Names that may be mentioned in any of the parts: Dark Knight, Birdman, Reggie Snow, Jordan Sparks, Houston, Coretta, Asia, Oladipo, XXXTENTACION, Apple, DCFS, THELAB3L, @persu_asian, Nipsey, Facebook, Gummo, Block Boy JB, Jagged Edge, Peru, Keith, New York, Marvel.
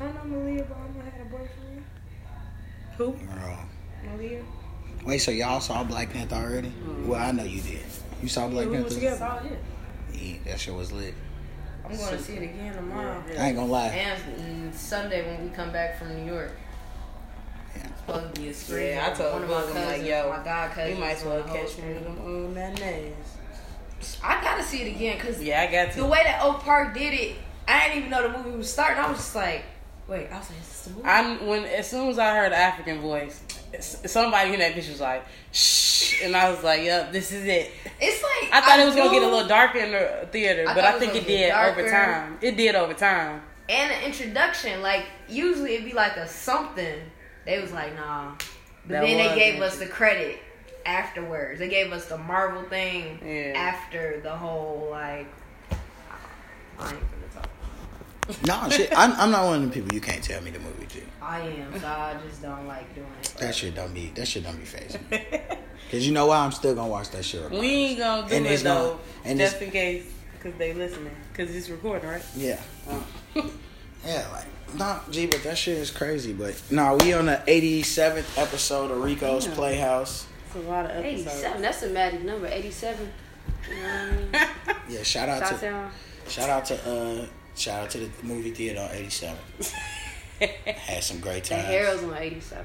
I know Malia, but I had a boyfriend. Who? Girl. Malia. Wait, so y'all saw Black Panther already? Mm-hmm. Well, I know you did. You saw Black Panther? Yeah, that shit was lit. I'm going to see it again tomorrow. Yeah. I ain't going to lie. And Sunday when we come back from New York. Yeah. It's supposed to be a screen. Yeah, I told him, like, yo, my god cousin, you might as well catch me with them on that names. I got to see it again because the way that Oak Park did it, I didn't even know the movie was starting. I was just like, wait, I was like, is this the movie? As soon as I heard the African voice, somebody in that picture was like, shh, and I was like, yep, this is it. It's like I thought it was going to get a little darker in the theater, but I think it did over time. It did over time. And the introduction, like, usually it'd be like a something. They was like, nah. But then they gave us the credit afterwards. They gave us the Marvel thing after the whole, like, I ain't gonna talk. No, shit. I'm not one of the people you can't tell me the movie to. I am, so I just don't like doing it. That shit don't be phasing me. Cause you know why? I'm still gonna watch that shit regardless. We ain't gonna do it though, just in case, cause they listening, cause it's recording, right? Yeah. Yeah, like G, but that shit is crazy. But we on the 87th episode of Rico's Playhouse. That's a lot of episodes. 87. That's a magic number. 87. You know what I mean? Yeah. Shout out to the movie theater on 87. Had some great times. The Heroes on 87.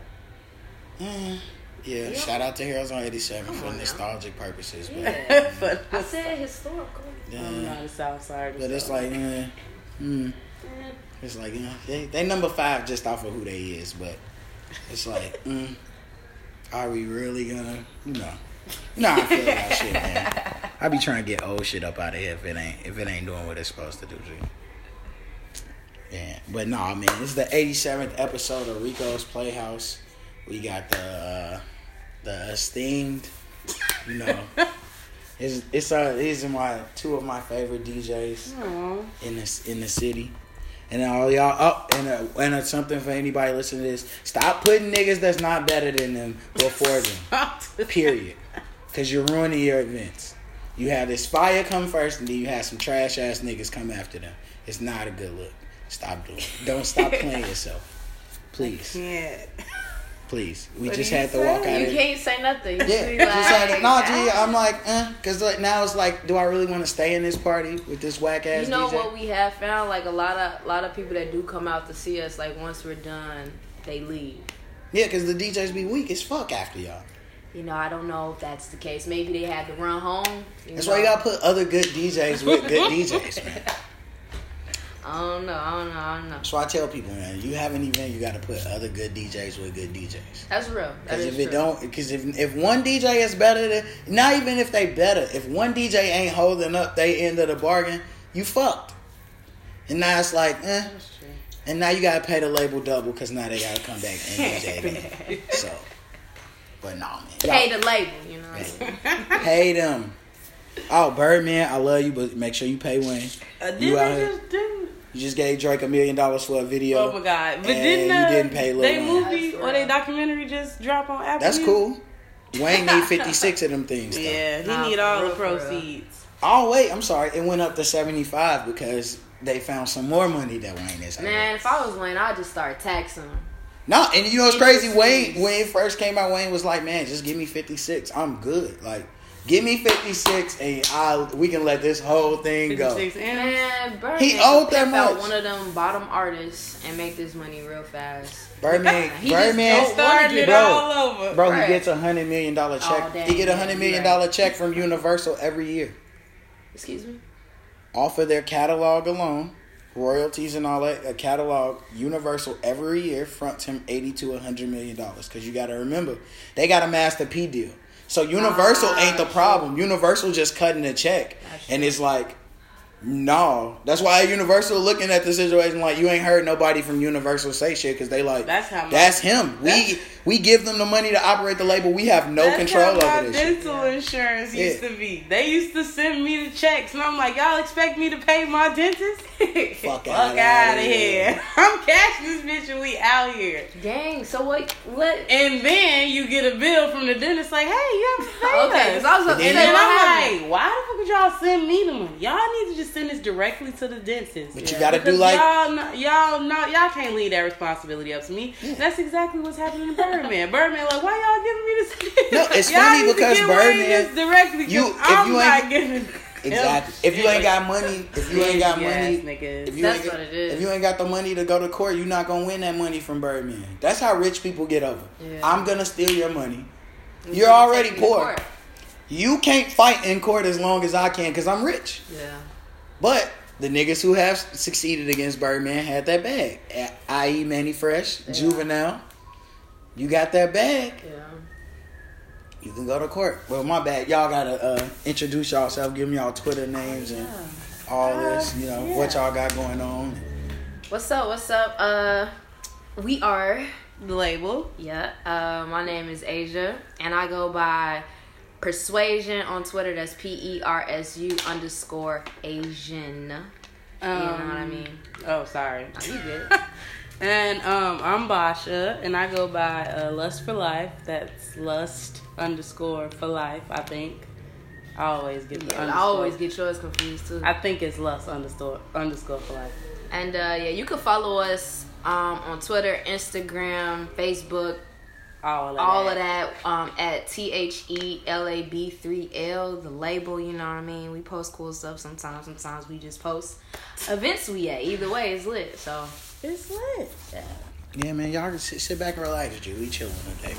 Yeah, shout out to Heroes on 87 for nostalgic purposes. But, yeah. I said historical. I'm not a South side. But it's like, it's like, they number 5 just off of who they is. But it's like, are we really gonna, I feel that shit, man. I be trying to get old shit up out of here if it ain't doing what it's supposed to do, G. Yeah, but I mean, it's the 87th episode of Rico's Playhouse. We got the esteemed, he's two of my favorite DJs in the city. And all y'all up, and something for anybody listening to this: stop putting niggas that's not better than them before them. Period. Because you're ruining your events. You have this fire come first, and then you have some trash ass niggas come after them. It's not a good look. Stop doing it. Don't stop playing yourself, please. Yeah. Please, we just had to walk out. You can't say nothing. You yeah, like, just had G. I'm like, because now it's like, do I really want to stay in this party with this whack ass? You know DJ? What we have found, like a lot of people that do come out to see us, like once we're done, they leave. Yeah, because the DJs be weak as fuck after y'all. I don't know if that's the case. Maybe they had to run home. That's why you gotta put other good DJs with good DJs, man. I don't know. That's why I tell people, man, you have an event, you gotta put other good DJs with good DJs. That's real. Because if one DJ is better than, not even if they better, if one DJ ain't holding up they end of the bargain, you fucked. And now it's like, that's true. And now you gotta pay the label double because now they gotta come back and DJ again. So, but man. Pay the label, pay them. Oh, Birdman, I love you, but make sure you pay Wayne. You just gave Drake $1 million for a video. Oh my god! But you didn't pay Lil Wayne. Movie or their documentary just drop on Apple. That's cool. Wayne need 56 of them things. Though. Yeah, he need all the proceeds. Oh wait, I'm sorry. It went up to 75 because they found some more money that Wayne is. Man, if I was Wayne, I'd just start taxing him. No, and you know what's crazy? When it first came out, Wayne was like, "Man, just give me 56. I'm good." Like. Give me 56 and we can let this whole thing go. And Birdman, he owed that much. Out one of them bottom artists and make this money real fast. Birdman started it all over. Bro, he gets $100 million check. He get $100 million check from Universal every year. Excuse me. Off of their catalog alone, royalties and all that. A catalog, Universal every year fronts him $80 to $100 million. Because you got to remember, they got a Master P deal. So Universal ain't the problem. Universal just cutting a check. And it's like, no. That's why Universal looking at the situation like, you ain't heard nobody from Universal say shit because they like, that's him. We give them the money to operate the label. We have no control over this shit. That's how my dental insurance used to be. They used to send me the checks. And I'm like, y'all expect me to pay my dentist? Fuck out of here. I'm cashing this bitch and we out here. Dang, so what? And then you get a bill from the dentist like, hey, you have to pay us. And then I'm like, why the fuck would y'all send me the money? Y'all need to just send this directly to the dentist. But you gotta do like y'all can't leave that responsibility up to me. Yeah. That's exactly what's happening to Birdman. Birdman, like, why y'all giving me this? No, it's funny because Birdman directly. If you ain't got money, if you ain't got the money to go to court, you're not gonna win that money from Birdman. That's how rich people get over. Yeah. I'm gonna steal your money. You're already poor. You can't fight in court as long as I can because I'm rich. Yeah. But the niggas who have succeeded against Birdman had that bag. I.e. Manny Fresh, yeah. Juvenile. You got that bag. Yeah. You can go to court. Well, my bad. Y'all got to introduce y'allself, give them y'all Twitter names and all this, you know, what y'all got going on. What's up? We are the label. Yeah. My name is Asia, and I go by Persuasion on Twitter. That's PERSU_Asian. You know what I mean? Oh, sorry. No, you good. And I'm Basha, and I go by Lust for Life. That's Lust_for Life, I think. I always get I always get yours confused too. I think it's Lust_for Life. And you can follow us on Twitter, Instagram, Facebook. All of that at THELAB3L, the label, you know what I mean? We post cool stuff sometimes. Sometimes we just post events we at. Either way, it's lit. So it's lit. Yeah, man, y'all can sit back and relax, G. We chilling today.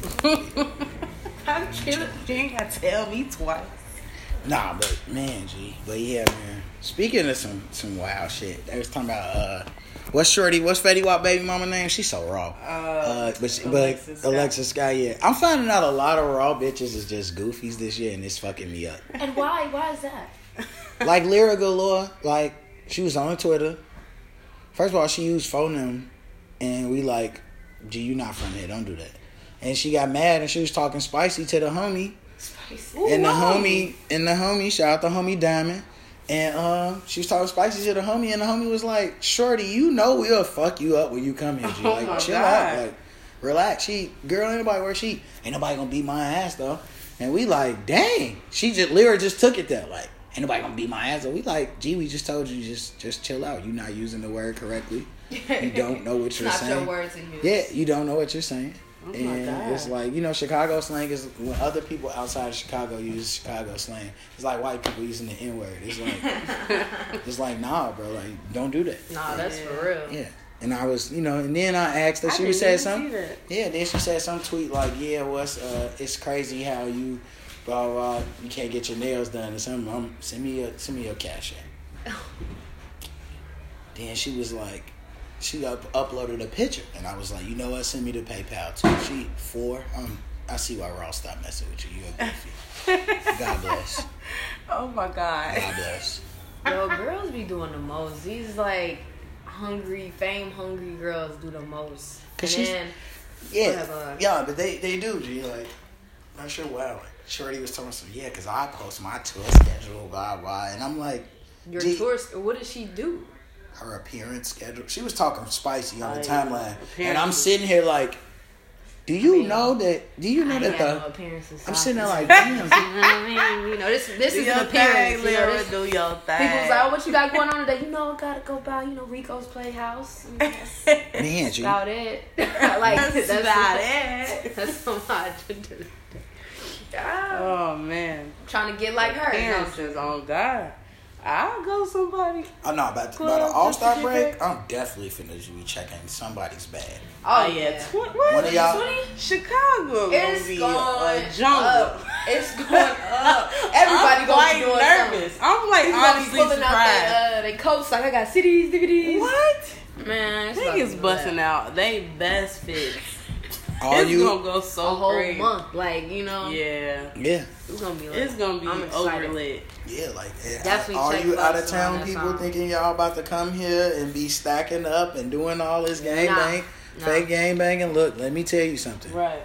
I'm chilling. You ain't got to tell me twice. Nah, but man, G. But yeah, man. Speaking of some wild shit, they was talking about what's Fetty Wap baby mama name? She's so raw. But Alexis Sky, yeah. I'm finding out a lot of raw bitches is just goofies this year, and it's fucking me up. And why? Why is that? Like Lyra Galore, like she was on Twitter. First of all, she used phonem, and we like, G, you not from here, don't do that. And she got mad, and she was talking spicy to the homie. Spicy. Ooh, and the homie, shout out the homie Diamond. And she was talking spicy to the homie, and the homie was like, "Shorty, you know we'll fuck you up when you come here. G. Like, chill out, like, relax. Ain't nobody gonna beat my ass though." And we like, dang, Lyra just took it that like, ain't nobody gonna beat my ass though. We like, G, we just told you just chill out. You're not using the word correctly. You don't know what you're saying. Not your words in use. Yeah, you don't know what you're saying. Oh and it's like, you know, Chicago slang is when other people outside of Chicago use Chicago slang. It's like white people using the N-word. It's like, nah, bro, like, don't do that. Nah, that's for real. Yeah. And I was, you know, and then I asked her, she said something. Yeah, then she said some tweet like, yeah, it's crazy how you, blah, blah, you can't get your nails done or something. Send me your cash app. Then she was like, she uploaded a picture, and I was like, you know what? Send me the PayPal too. I see why Ross stopped messing with you. You're a goofy. God bless. Oh my God. God bless. Yo, girls be doing the most. These like fame hungry girls do the most. But they do. G, like, I'm sure. Wow. Shorty was telling some because I post my tour schedule, blah blah, and I'm like, your tour. What does she do? Her appearance schedule. She was talking spicy on the timeline, and I'm sitting here like, I'm sitting there like, damn. You know what I mean? You know, this is an appearance. You know, do your thing. People's like, oh, what you got going on today? You know, I gotta go by, you know, Rico's Playhouse. And that's about it. That's about it. That's a lot to do. Oh man, I'm trying to get like her. Appearances on God. I'll go somebody. Oh no, by the All-Star break, I'm definitely finna be checking somebody's bag. Oh yeah. One of y'all, 20? Chicago is going a jungle. Up. It's going up. Everybody gonna be doing nervous. Something. I'm like obviously pulling out their coats like I got CDs, DVDs. What? Man, niggas busting out. They best fits. It's gonna go so a whole great. Month, like, you know. Yeah. Yeah. It's gonna be overlit. Yeah, like, all you out of town people thinking y'all about to come here and be stacking up and doing all this fake game banging. Look, let me tell you something. Right.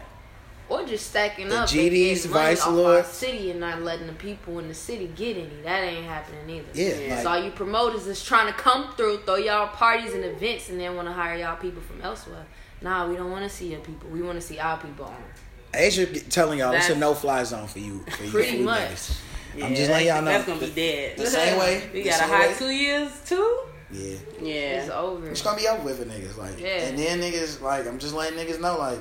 Or just stacking up GD's Vice Lord city and not letting the people in the city get any. That ain't happening either. Yeah. So all you promoters is trying to come through, throw y'all parties and events, and then want to hire y'all people from elsewhere. Nah, we don't want to see your people. We want to see our people on. Asia telling y'all it's a no-fly zone for you. Pretty much. Yeah, I'm just letting y'all know. That's gonna be dead. The same way. We got a hot 2 years too. Yeah. Yeah. It's over. It's gonna be over with for niggas. Like, yeah. And then niggas, like, I'm just letting niggas know, like,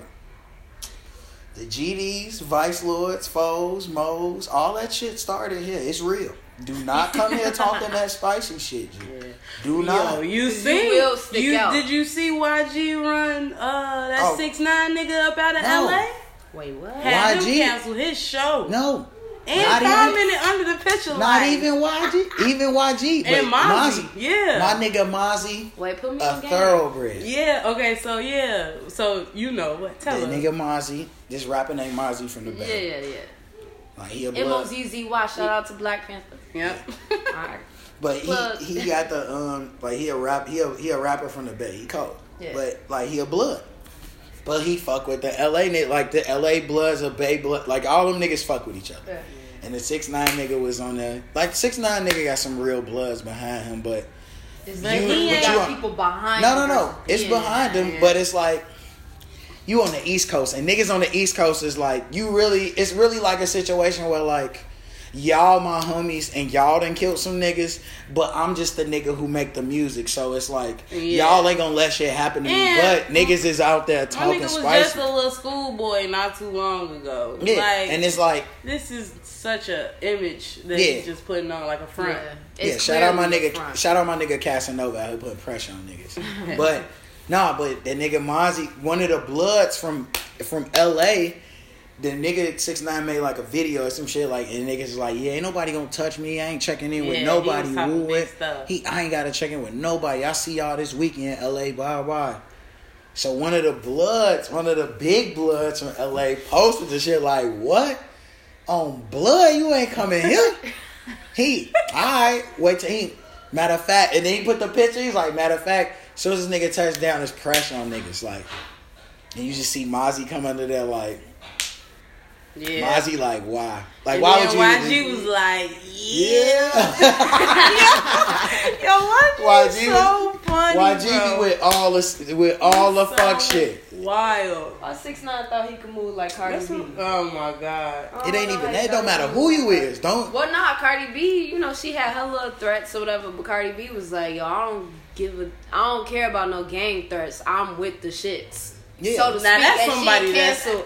the GDs, Vice Lords, Foes, Moes, all that shit started here. It's real. Do not come here talking that spicy shit. Yeah. Do not. Yo, you see? Did you see YG run that 6ix9ine nigga up out of LA? Wait, what? Had YG cancel his show. No. And 5 minutes under the picture line. Not even YG. Even YG. And Mozzy. Yeah. My nigga Mozzy. Wait, put me in game. A thoroughbred. Yeah, okay, so yeah. So, you know what? Tell us. That nigga Mozzy. This rapper named Mozzy from the back. Yeah, yeah, yeah. Like, he a M-O-Z-Z-Y. Shout out to Black Panther. Yep. All right. But he got the, like, he a rapper from the Bay. He cold. Yeah. But, like, he a blood. But he fuck with the LA nigga. Like, the LA bloods, a Bay blood. Like, all them niggas fuck with each other. Yeah. And the 6ix9ine nigga was on there. Like, 6ix9ine nigga got some real bloods behind him, but... It's like, he ain't got people behind him. No. It's behind him, but it's like... You on the East Coast, and niggas on the East Coast is like, it's really like a situation where, like, y'all my homies and y'all done killed some niggas, but I'm just the nigga who make the music, so it's like, y'all ain't gonna let shit happen to me, but niggas is out there talking spicy. My nigga was just a little schoolboy not too long ago. Yeah, like, and it's like... This is such an image that he's just putting on, like, a front. Yeah, shout out my nigga Casanova who put pressure on niggas. But... Nah, but that nigga Mozzy, one of the bloods from LA, the nigga 6ix9ine made like a video or some shit like, and niggas is like, yeah, ain't nobody gonna touch me. I ain't checking in with nobody. I ain't gotta check in with nobody. I see y'all this weekend, LA, bye. So one of the bloods, one of the big bloods from LA posted the shit like, what? On blood, you ain't coming here. Wait till he, matter of fact, and then he put the picture, he's like, matter of fact, as soon as this nigga touched down, there's pressure on niggas. Like, and you just see Mozzy come under there, like, Mozzy, like, why? Like, and why would you? YG was like, YG was so funny. YG be with all the fuck shit. Wild. 6ix9ine thought he could move like Cardi B. Oh my God. It ain't even that. It don't matter who you is. Don't. Well, nah, Cardi B, you know, she had her little threats or whatever, but Cardi B was like, yo, I don't care about no gang threats. I'm with the shits. Yeah. So to speak,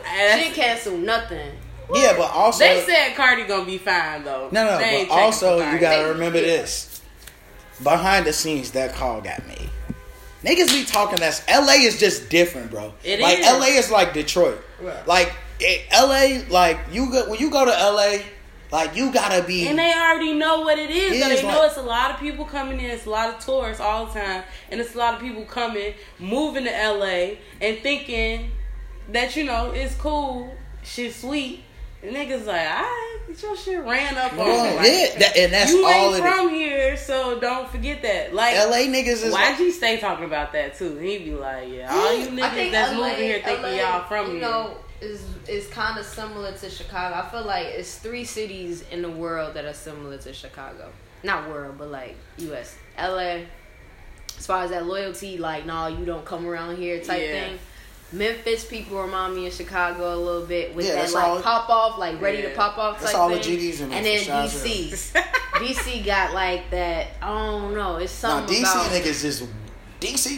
she canceled nothing. What? Yeah, but also they said Cardi gonna be fine though. No, but also you gotta remember this. Behind the scenes, that call got made. Niggas be talking that LA is just different, bro. It like, is. LA is like Detroit. Right. Like LA, like when you go to LA. Like, you gotta be... And they already know what it is. So they know it's a lot of people coming in. It's a lot of tourists all the time. And it's a lot of people coming, moving to L.A. and thinking that, you know, it's cool. Shit's sweet. And niggas like, all right, your shit ran up on me. Like, yeah, and that's all it is. You ain't from here, so don't forget that. Like, L.A. niggas is... YG stay talking about that, too. He be like, all you niggas that's moving here thinking y'all from here. Is kind of similar to Chicago. I feel like it's 3 cities in the world that are similar to Chicago. Not world, but like U.S. LA, as far as that loyalty, like, nah, you don't come around here type thing. Memphis people remind me of Chicago a little bit with that like pop off, like ready to pop off type that's all thing. The GDs in Memphis. And then DC got like that. I don't know. It's something about DC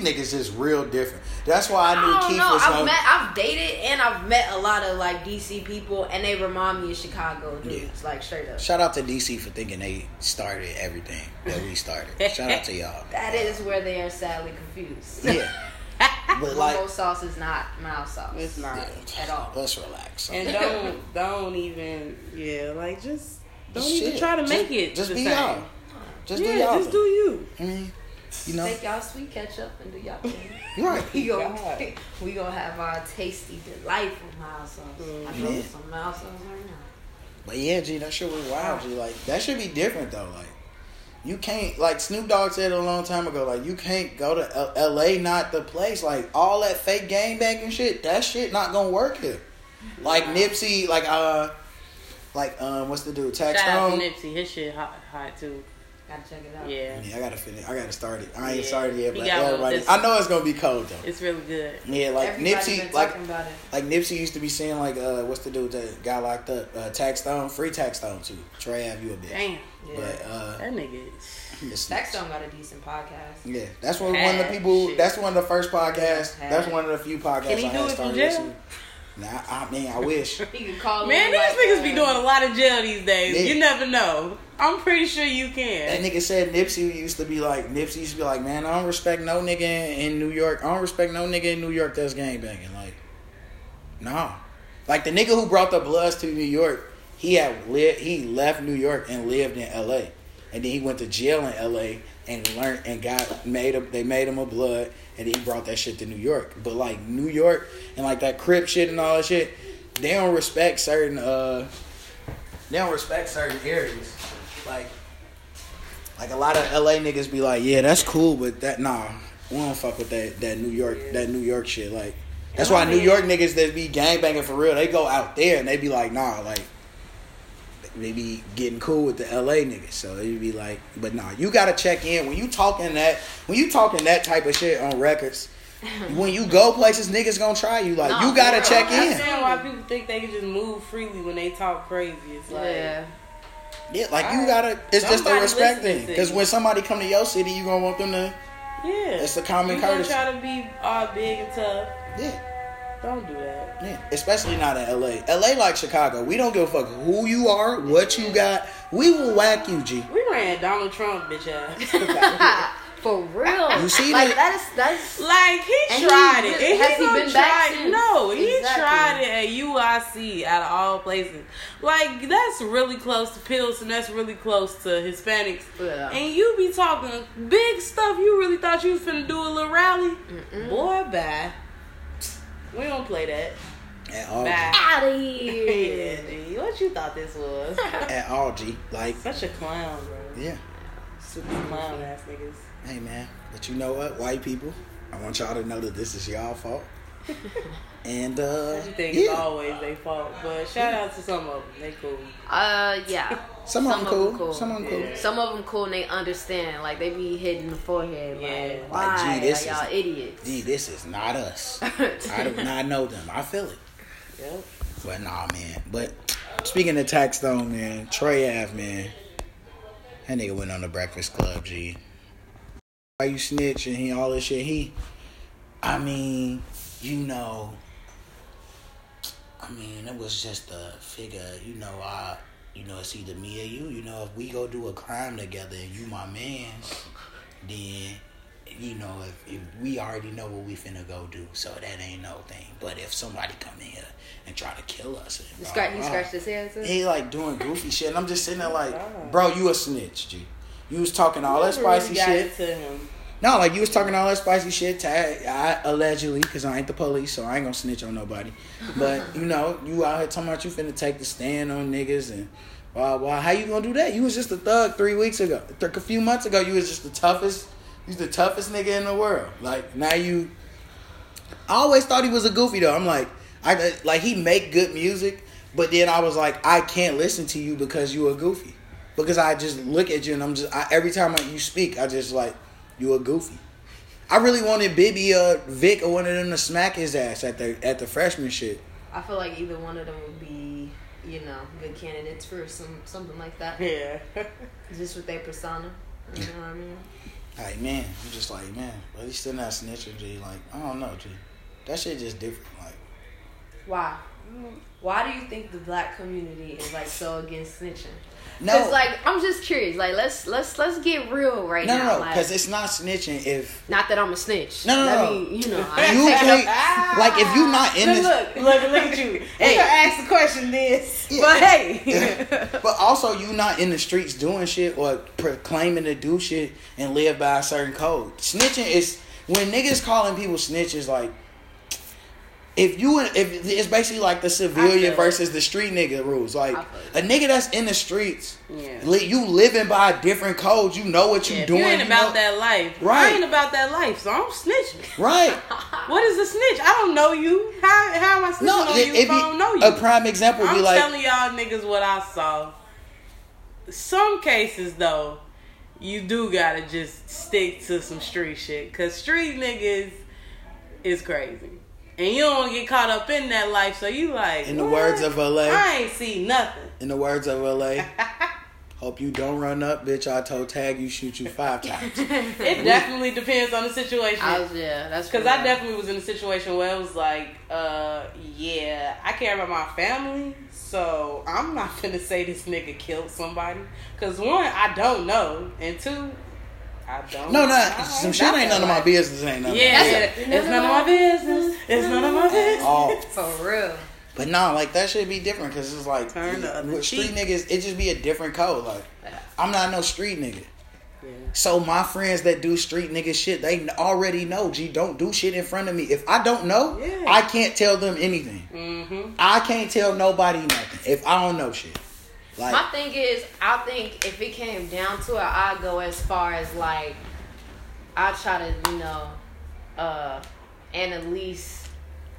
niggas is real different. That's why I knew Keith was home. I've dated and I've met a lot of like DC people, and they remind me of Chicago dudes, like straight up. Shout out to DC for thinking they started everything that we started. Shout out to y'all. That is where they are sadly confused. Yeah, but like, Momo sauce is not mild sauce. It's not at all. Let's relax. And don't even like even try to make it. Just be y'all. Just do y'all. Just do you. I mean. You know? Take y'all sweet ketchup and do y'all thing. Right. We gonna have our tasty, delightful mild sauce. I know some mild sauce right now. But yeah, G, that shit was wild, G. Like, that should be different though. Like, you can't, like Snoop Dogg said a long time ago, like, you can't go to LA, not the place. Like, all that fake gangbanging shit, that shit not gonna work here. Like Nipsey, like what's the dude? Taxstone. Shout out to Nipsey, his shit hot too. Gotta check it out. Yeah. Yeah, I gotta finish. I gotta start it. I ain't started yet, but everybody. I know it's gonna be cold though. It's really good. Yeah, like everybody Nipsey, like Nipsey used to be saying, like, what's the dude that got locked up? Taxstone, free Taxstone too. Trav, you a bitch. Damn. Yeah. But that nigga. Taxstone got a decent podcast. Yeah, that's one of the people. Shit. That's one of the first podcasts. That's one of the few podcasts. Can he do it from jail? Nah, I mean, I wish. He can call. Man, these niggas be doing a lot of jail these days. Yeah. You never know. I'm pretty sure you can. That nigga said Nipsey used to be like, man, I don't respect no nigga in New York. I don't respect no nigga in New York that's gangbanging. Like, nah. Like the nigga who brought the Bloods to New York, he left New York and lived in LA. And then he went to jail in LA and learned and made him a Blood, and then he brought that shit to New York. But like New York and like that Crip shit and all that shit, they don't respect certain areas. Like a lot of LA niggas be like, yeah, that's cool, but that we don't fuck with that New York shit. Like that's why New York niggas that be gangbanging for real, they go out there and they be like, they be getting cool with the LA niggas. So they be like, but you gotta check in when you talking that type of shit on records. When you go places, niggas gonna try you. Like you gotta check in. I understand why people think they can just move freely when they talk crazy. It's like. Yeah. Yeah, like all you gotta. It's just a respect thing. Because when somebody come to your city, you gonna want them to. Yeah, it's a common courtesy. Try to be all big and tough. Yeah. Don't do that. Yeah, especially not in LA. LA like Chicago. We don't give a fuck who you are, what you got. We will whack you, G. We ran Donald Trump, bitch ass. For real. You see that? Like that's like he tried it. And has he been back since? No, he tried it at UIC out of all places. Like that's really close to Pilsen, and that's really close to Hispanics. Yeah. And you be talking big stuff. You really thought you was finna do a little rally? Mm-mm. Boy, bye. We don't play that. At all. Bye. Out of here. Yeah, G. What you thought this was? At all, G. Like such a clown, bro. Yeah. Super clown ass niggas. Hey man, but you know what, white people, I want y'all to know that this is y'all fault. And everything is always they fault, but shout out to some of them. They cool. Some of them cool. Some of them cool and they understand. Like they be hitting the forehead. Yeah. Like why gee, this are y'all idiots? Gee, this is not us. I do not know them. I feel it. Yep. But man. But speaking of Taxstone, man, Troy Ave, man, that nigga went on the Breakfast Club, G. Why you snitch and he all this shit? It was just a figure. It's either me or you. If we go do a crime together and you my man's, then if we already know what we finna go do, so that ain't no thing. But if somebody come in here and try to kill us, he scratched his head. He like doing goofy shit, and I'm just sitting there like, bro, you a snitch, G. You was talking all that spicy shit. You was talking all that spicy shit. I allegedly, because I ain't the police, so I ain't gonna snitch on nobody. But you out here talking about you finna take the stand on niggas and blah blah. How you gonna do that? You was just a thug 3 weeks ago. A few months ago, you was just the toughest nigga in the world. Like now you. I always thought he was a goofy though. I'm like, he make good music, but then I was like, I can't listen to you because you a goofy. Because I just look at you and I'm just every time you speak, I just like you a goofy. I really wanted Bibby or Vic or one of them to smack his ass at the freshman shit. I feel like either one of them would be good candidates for something like that. Yeah, just with their persona. You know what I mean? Like man, I'm just like man, but he's still not snitching, G. Like I don't know, G. That shit just different. Like why? Why do you think the black community is like so against snitching? No, it's like I'm just curious. Like let's get real now. No, because it's not snitching if not that I'm a snitch. You can't like if you not in this. Look at you. Hey, you ask the question this, but hey. But also you not in the streets doing shit or proclaiming to do shit and live by a certain code. Snitching is when niggas calling people snitches like. If it's basically like the civilian versus the street nigga rules. Like a nigga that's in the streets, you living by a different code. You know what you doing. You ain't about that life, right? I ain't about that life, so I'm snitching, right? What is a snitch? I don't know you. How am I snitching on you if I don't know you? A prime example would be like I'm telling y'all niggas what I saw. Some cases though, you do gotta just stick to some street shit, cause street niggas is crazy, and you don't want to get caught up in that life. So you like, in the words of LA, I ain't see nothing. In the words of LA, hope you don't run up, bitch. I toe tag you, shoot you 5 times. It definitely depends on the situation. Yeah, that's because I definitely was in a situation where it was like, yeah, I care about my family, so I'm not finna say this nigga killed somebody. Cause 1, I don't know, and 2, I don't. No, no, some shit ain't none of my business. Ain't none. Yeah, it's none of my business. It's none of my business. Oh, for real. But nah, like that shit be different, cause it's like with street niggas, it just be a different code. Like, I'm not no street nigga. Yeah. So my friends that do street nigga shit, they already know, G, don't do shit in front of me. If I don't know, I can't tell them anything. Mm-hmm. I can't tell nobody nothing if I don't know shit. Like, my thing is, I think if it came down to it, I'd go as far as like, I try to, you know, Annalise,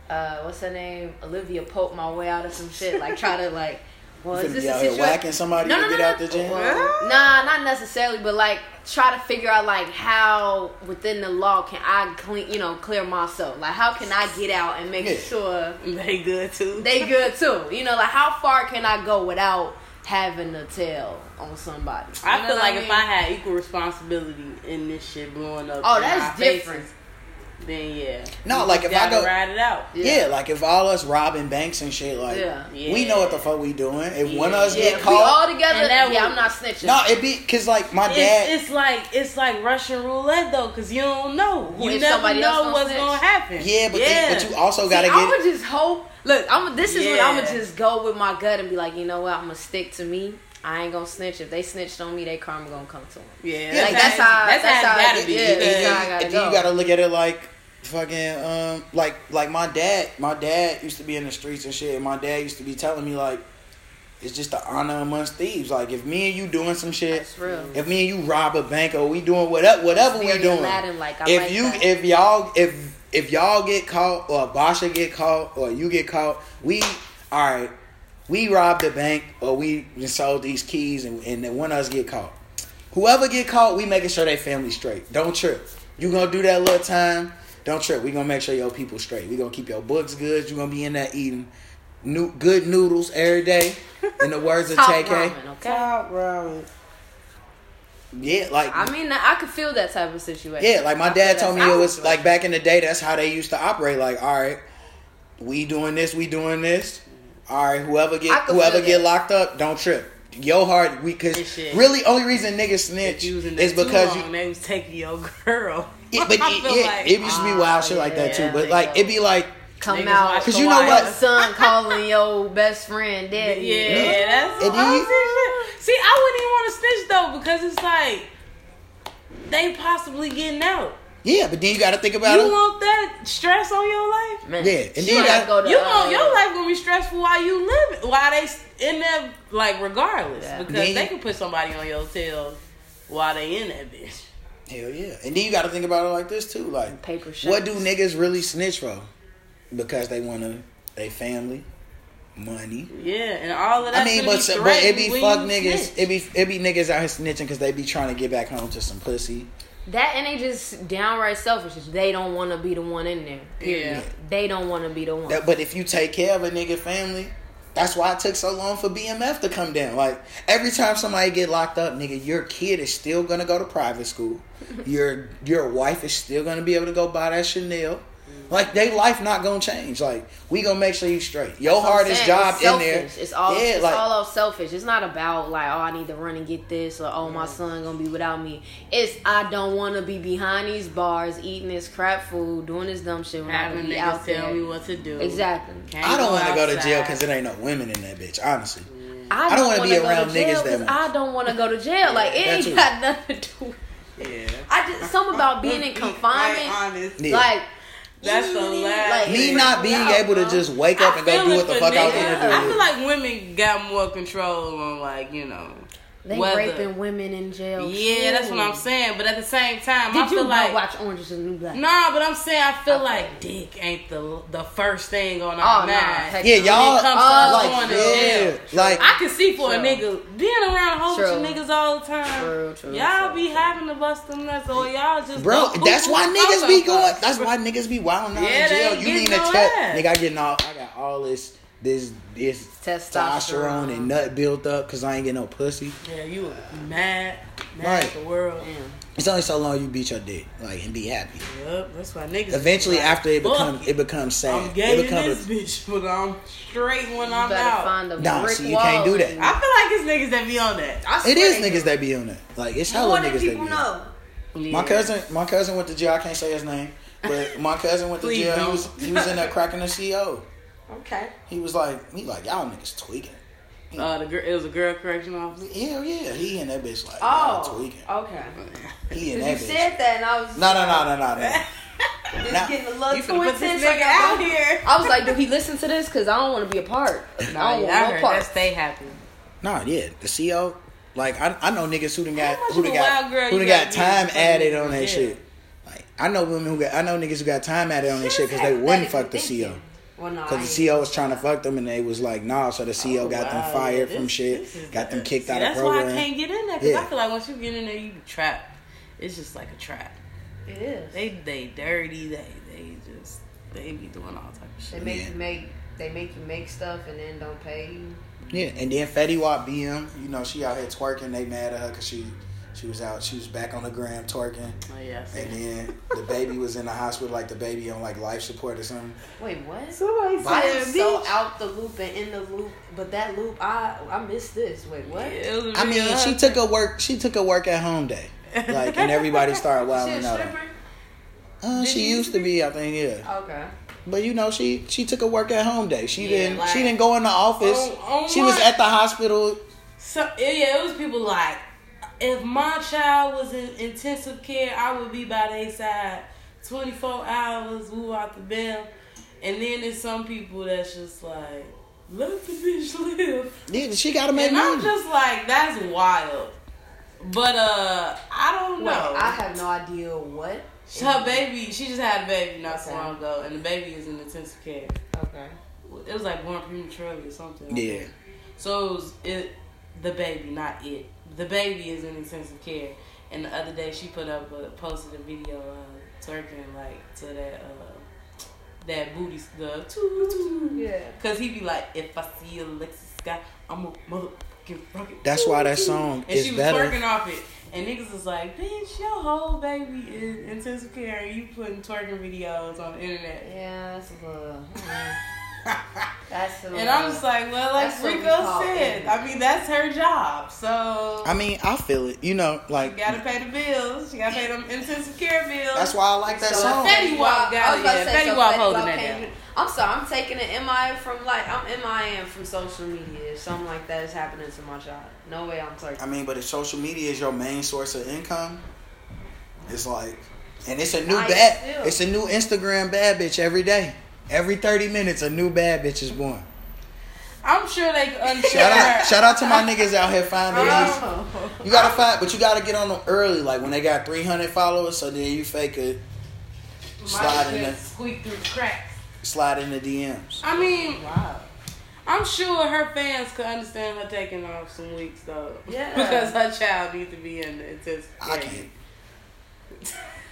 what's her name? Olivia Pope my way out of some shit. Like, try to like, well, is this a situation? Whacking somebody to get out the gym? Well, nah, not necessarily, but like, try to figure out like how within the law can I clean, you know, clear myself. Like, how can I get out and make sure they good too? They good too. You know, like how far can I go without having to tell on somebody? I feel like if I had equal responsibility in this shit blowing up, oh, that's different. Then no, like if I go ride it out, like if all us robbing banks and shit, like we know what the fuck we doing. If one of us get caught, we all together. And that I'm not snitching. No, it be cause like my dad. It's like Russian roulette though, cause you don't know. You never know what's gonna happen. Yeah, but but you also gotta get. I would just hope. Look, this is what I'm gonna just go with my gut and be like, you know what? I'm gonna stick to me. I ain't gonna snitch. If they snitched on me, they karma gonna come to them. Yeah, like that's how it gotta be. You gotta look at it like fucking like my dad used to be in the streets and shit, and my dad used to be telling me like, it's just the honor amongst thieves. Like if me and you doing some shit, that's real. If me and you rob a bank or we doing whatever we doing, like, if y'all get caught or Basha get caught or you get caught, we robbed the bank or we sold these keys and then one of us get caught. Whoever get caught, we making sure they family straight. Don't trip. You gonna do that little time. Don't trip. We gonna make sure your people straight. We gonna keep your books good. You gonna be in there eating good noodles every day. In the words of TK. Top ramen. Yeah, like I mean, I could feel that type of situation. Yeah, like my dad told me it was like back in the day. That's how they used to operate. Like, all right, we doing this. All right, whoever get locked up, don't trip. Your heart, because really only reason niggas snitch is because they was taking your girl. Yeah, but it used to be wild shit like that too. But like it'd be like come out because you know what, son calling your best friend daddy. Yeah, that's what I'm saying. See, I wouldn't even want to snitch though, because it's like they possibly getting out. Yeah, but then you gotta think about it. You want that stress on your life? Man. Yeah, and then you want your life gonna be stressful while you live, while they in there, like regardless, because they can put somebody on your tail while they in that bitch. Hell yeah, and then you gotta think about it like this too, like paper shots. What do niggas really snitch for? Because they wanna they family, money. Yeah, and all of that. I mean, but it be fuck niggas. It be niggas out here snitching because they be trying to get back home to some pussy. That and they just downright selfish. They don't want to be the one in there. Yeah. They don't want to be the one. But if you take care of a nigga family, that's why it took so long for BMF to come down. Like, every time somebody get locked up, nigga, your kid is still going to go to private school. Your wife is still going to be able to go buy that Chanel. Like, they life not gonna change. Like, we gonna make sure you straight. Your hardest job in there. It's all all selfish. It's not about like, oh, I need to run and get this, or oh, my son gonna be without me. It's I don't want to be behind these bars eating this crap food, doing this dumb shit. When having I be out there, tell me what to do. Exactly. I don't want to go to jail because it ain't no women in that bitch. Honestly, I don't want to be around niggas that much. I don't want to go to jail. Like, it ain't got nothing to do. Yeah. I just something about being in confinement, like. That's the last. Like, me not being able to just wake up and go do what the fuck I want to do. I feel like women got more control on, like, you know. They raping women in jail. Yeah, that's what I'm saying. But at the same time, I feel like... Did you watch Orange is the New Black? Nah, but I'm saying I feel like dick ain't the first thing on our mind. Yeah, y'all... I can see for a nigga being around a whole bunch of niggas all the time. True, y'all be having to bust them nuts or y'all just... Bro, that's why niggas be going... That's why niggas be wilding out in jail. You mean to tell... Nigga, I got all this testosterone and nut built up because I ain't get no pussy. Yeah, you mad right. At the world. Damn. It's only so long you beat your dick, like, and be happy. Yep, that's why niggas. Eventually, after it becomes sad. I'm gay bitch, but I'm straight when I'm out. Find a you can't do that. I feel like it's niggas that be on that. It is niggas that be on that. Like, it's hella niggas that be on that. Yeah. My cousin went to jail. I can't say his name, but my cousin went to jail. He was in there cracking the CO. Okay. He was like, y'all niggas tweaking. It was a girl correction officer? Hell yeah. He and that bitch like, y'all tweaking. Okay. He and that bitch. You said that and I was No. Just getting a little too intense. Like, out here. I was like, do he listen to this? Because I don't want to be a part. I don't want no part. That stay happy. Nah, yeah. The CO, like, I know niggas who done got time added on that shit. Like, I know niggas who got time added on that shit because they wouldn't fuck the CO. Because the CO was trying to fuck them and they was like, nah. So the CO got them fired from shit, got them kicked out of program. That's why I can't get in there. Because I feel like once you get in there, you trapped. It's just like a trap. It is. They dirty. They be doing all type of shit. They make you make stuff and then don't pay you. Yeah, and then Fetty Wap BM, she out here twerking. They mad at her because she was out. She was back on the gram twerking. Oh yeah. And then the baby was in the hospital, like the baby on like life support or something. Wait, what? Somebody said so out the loop and in the loop, but that loop, I missed this. Wait, what? Yeah, I mean, she took a work at home day, like, and everybody started wilding out. She used to be, I think, yeah. Okay. But she took a work at home day. She didn't go in the office. She was at the hospital. So yeah, it was people like, if my child was in intensive care, I would be by their side 24 hours, woo out the bell. And then there's some people that's just like, let the bitch live. Yeah, she got to make money. And I'm just like, that's wild. But I don't know. I have no idea what. Her baby, she just had a baby not so long ago, and the baby is in intensive care. Okay. It was like born prematurely or something. Yeah. So it was the baby, not it. The baby is in intensive care, and the other day she posted a video twerking like to that booty stuff. Yeah, cause he be like, if I see Alexis Scott, I'm a motherfucking rocket. That's why that song is better. And she was twerking off it, and niggas was like, bitch, your whole baby is in intensive care, and you putting twerking videos on the internet. Yeah, that's a little. And I'm just like, well, like Rico said, I mean, that's her job. So I mean, I feel it, like, you gotta pay the bills. You gotta pay them intensive care bills. That's why I like that song. Fetty Wap holding that down. I'm sorry, I'm taking an MIA from social media. If something like that is happening to my child, no way I'm talking. I mean, but if social media is your main source of income, it's like, and it's a new it's a new Instagram bad bitch every day. Every 30 minutes, a new bad bitch is born. I'm sure they shout out to my niggas out here finding these. You gotta find, but you gotta get on them early, like when they got 300 followers. So then you fake it, squeak through cracks, slide in the DMs. I mean, wow. I'm sure her fans could understand her taking off some weeks though, yeah, because her child needs to be in the intensive care. I can't.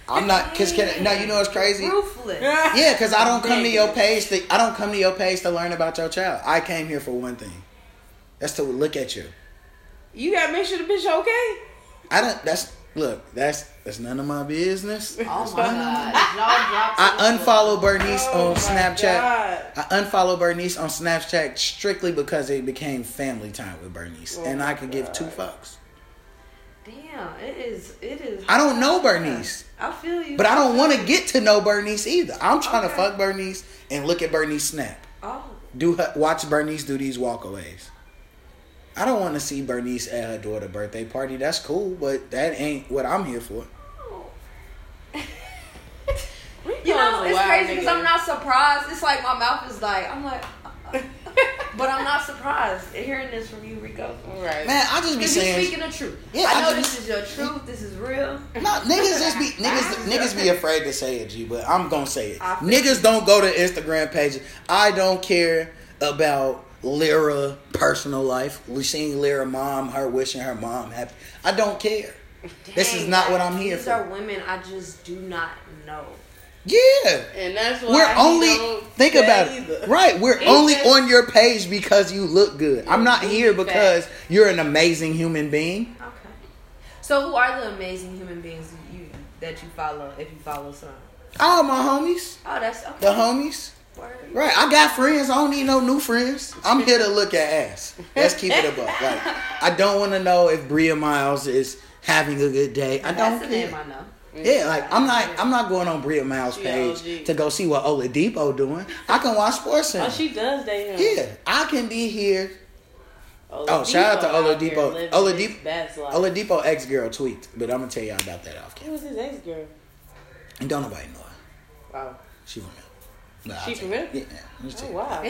I'm not, it's crazy. Ruthless. Yeah, because I don't come to your page. I don't come to your page to learn about your child. I came here for one thing. That's to look at you. You gotta make sure the bitch okay. That's none of my business. Oh my God. I unfollow Bernice on Snapchat. I unfollow Bernice on Snapchat strictly because it became family time with Bernice, and I could give two fucks. Damn, it is. I don't know Bernice. I feel you. But I don't want to get to know Bernice either. I'm trying to fuck Bernice and look at Bernice snap. Oh. Watch Bernice do these walkaways. I don't want to see Bernice at her daughter's birthday party. That's cool, but that ain't what I'm here for. It's crazy because I'm not surprised. It's like my mouth is like, I'm like. But I'm not surprised hearing this from you, Rico. Right. Man, I just be saying. Because you're speaking the truth. Yeah, I know this is your truth. This is real. No, niggas just be niggas be afraid to say it, G. But I'm gonna say it. Niggas don't go to Instagram pages. I don't care about Lyra's personal life. We seen Lyra mom, her wishing her mom happy. I don't care. Dang, this is not what I'm here for. These are women I just do not know. Yeah, and that's why we're only think about it. Right, we're only on your page because you look good. I'm not here because you're an amazing human being. Okay. So who are the amazing human beings that you follow? If you follow some, all my homies. Oh, that's okay. The homies. Word. Right, I got friends. I don't need no new friends. I'm here to look at ass. Let's keep it above. Like, I don't want to know if Bria Miles is having a good day. I don't care. That's the name I know. Yeah, like I'm not going on Bria Miles' page to go see what Oladipo doing. I can watch SportsCenter. Oh, she does date him. Yeah, I can be here. Oladipo, oh, shout out to Oladipo. Oladipo ex-girl tweaked, but I'm gonna tell y'all about that off camera. Who was his ex-girl? Don't nobody know her. Wow. She from here. She from here? Yeah. Oh wow.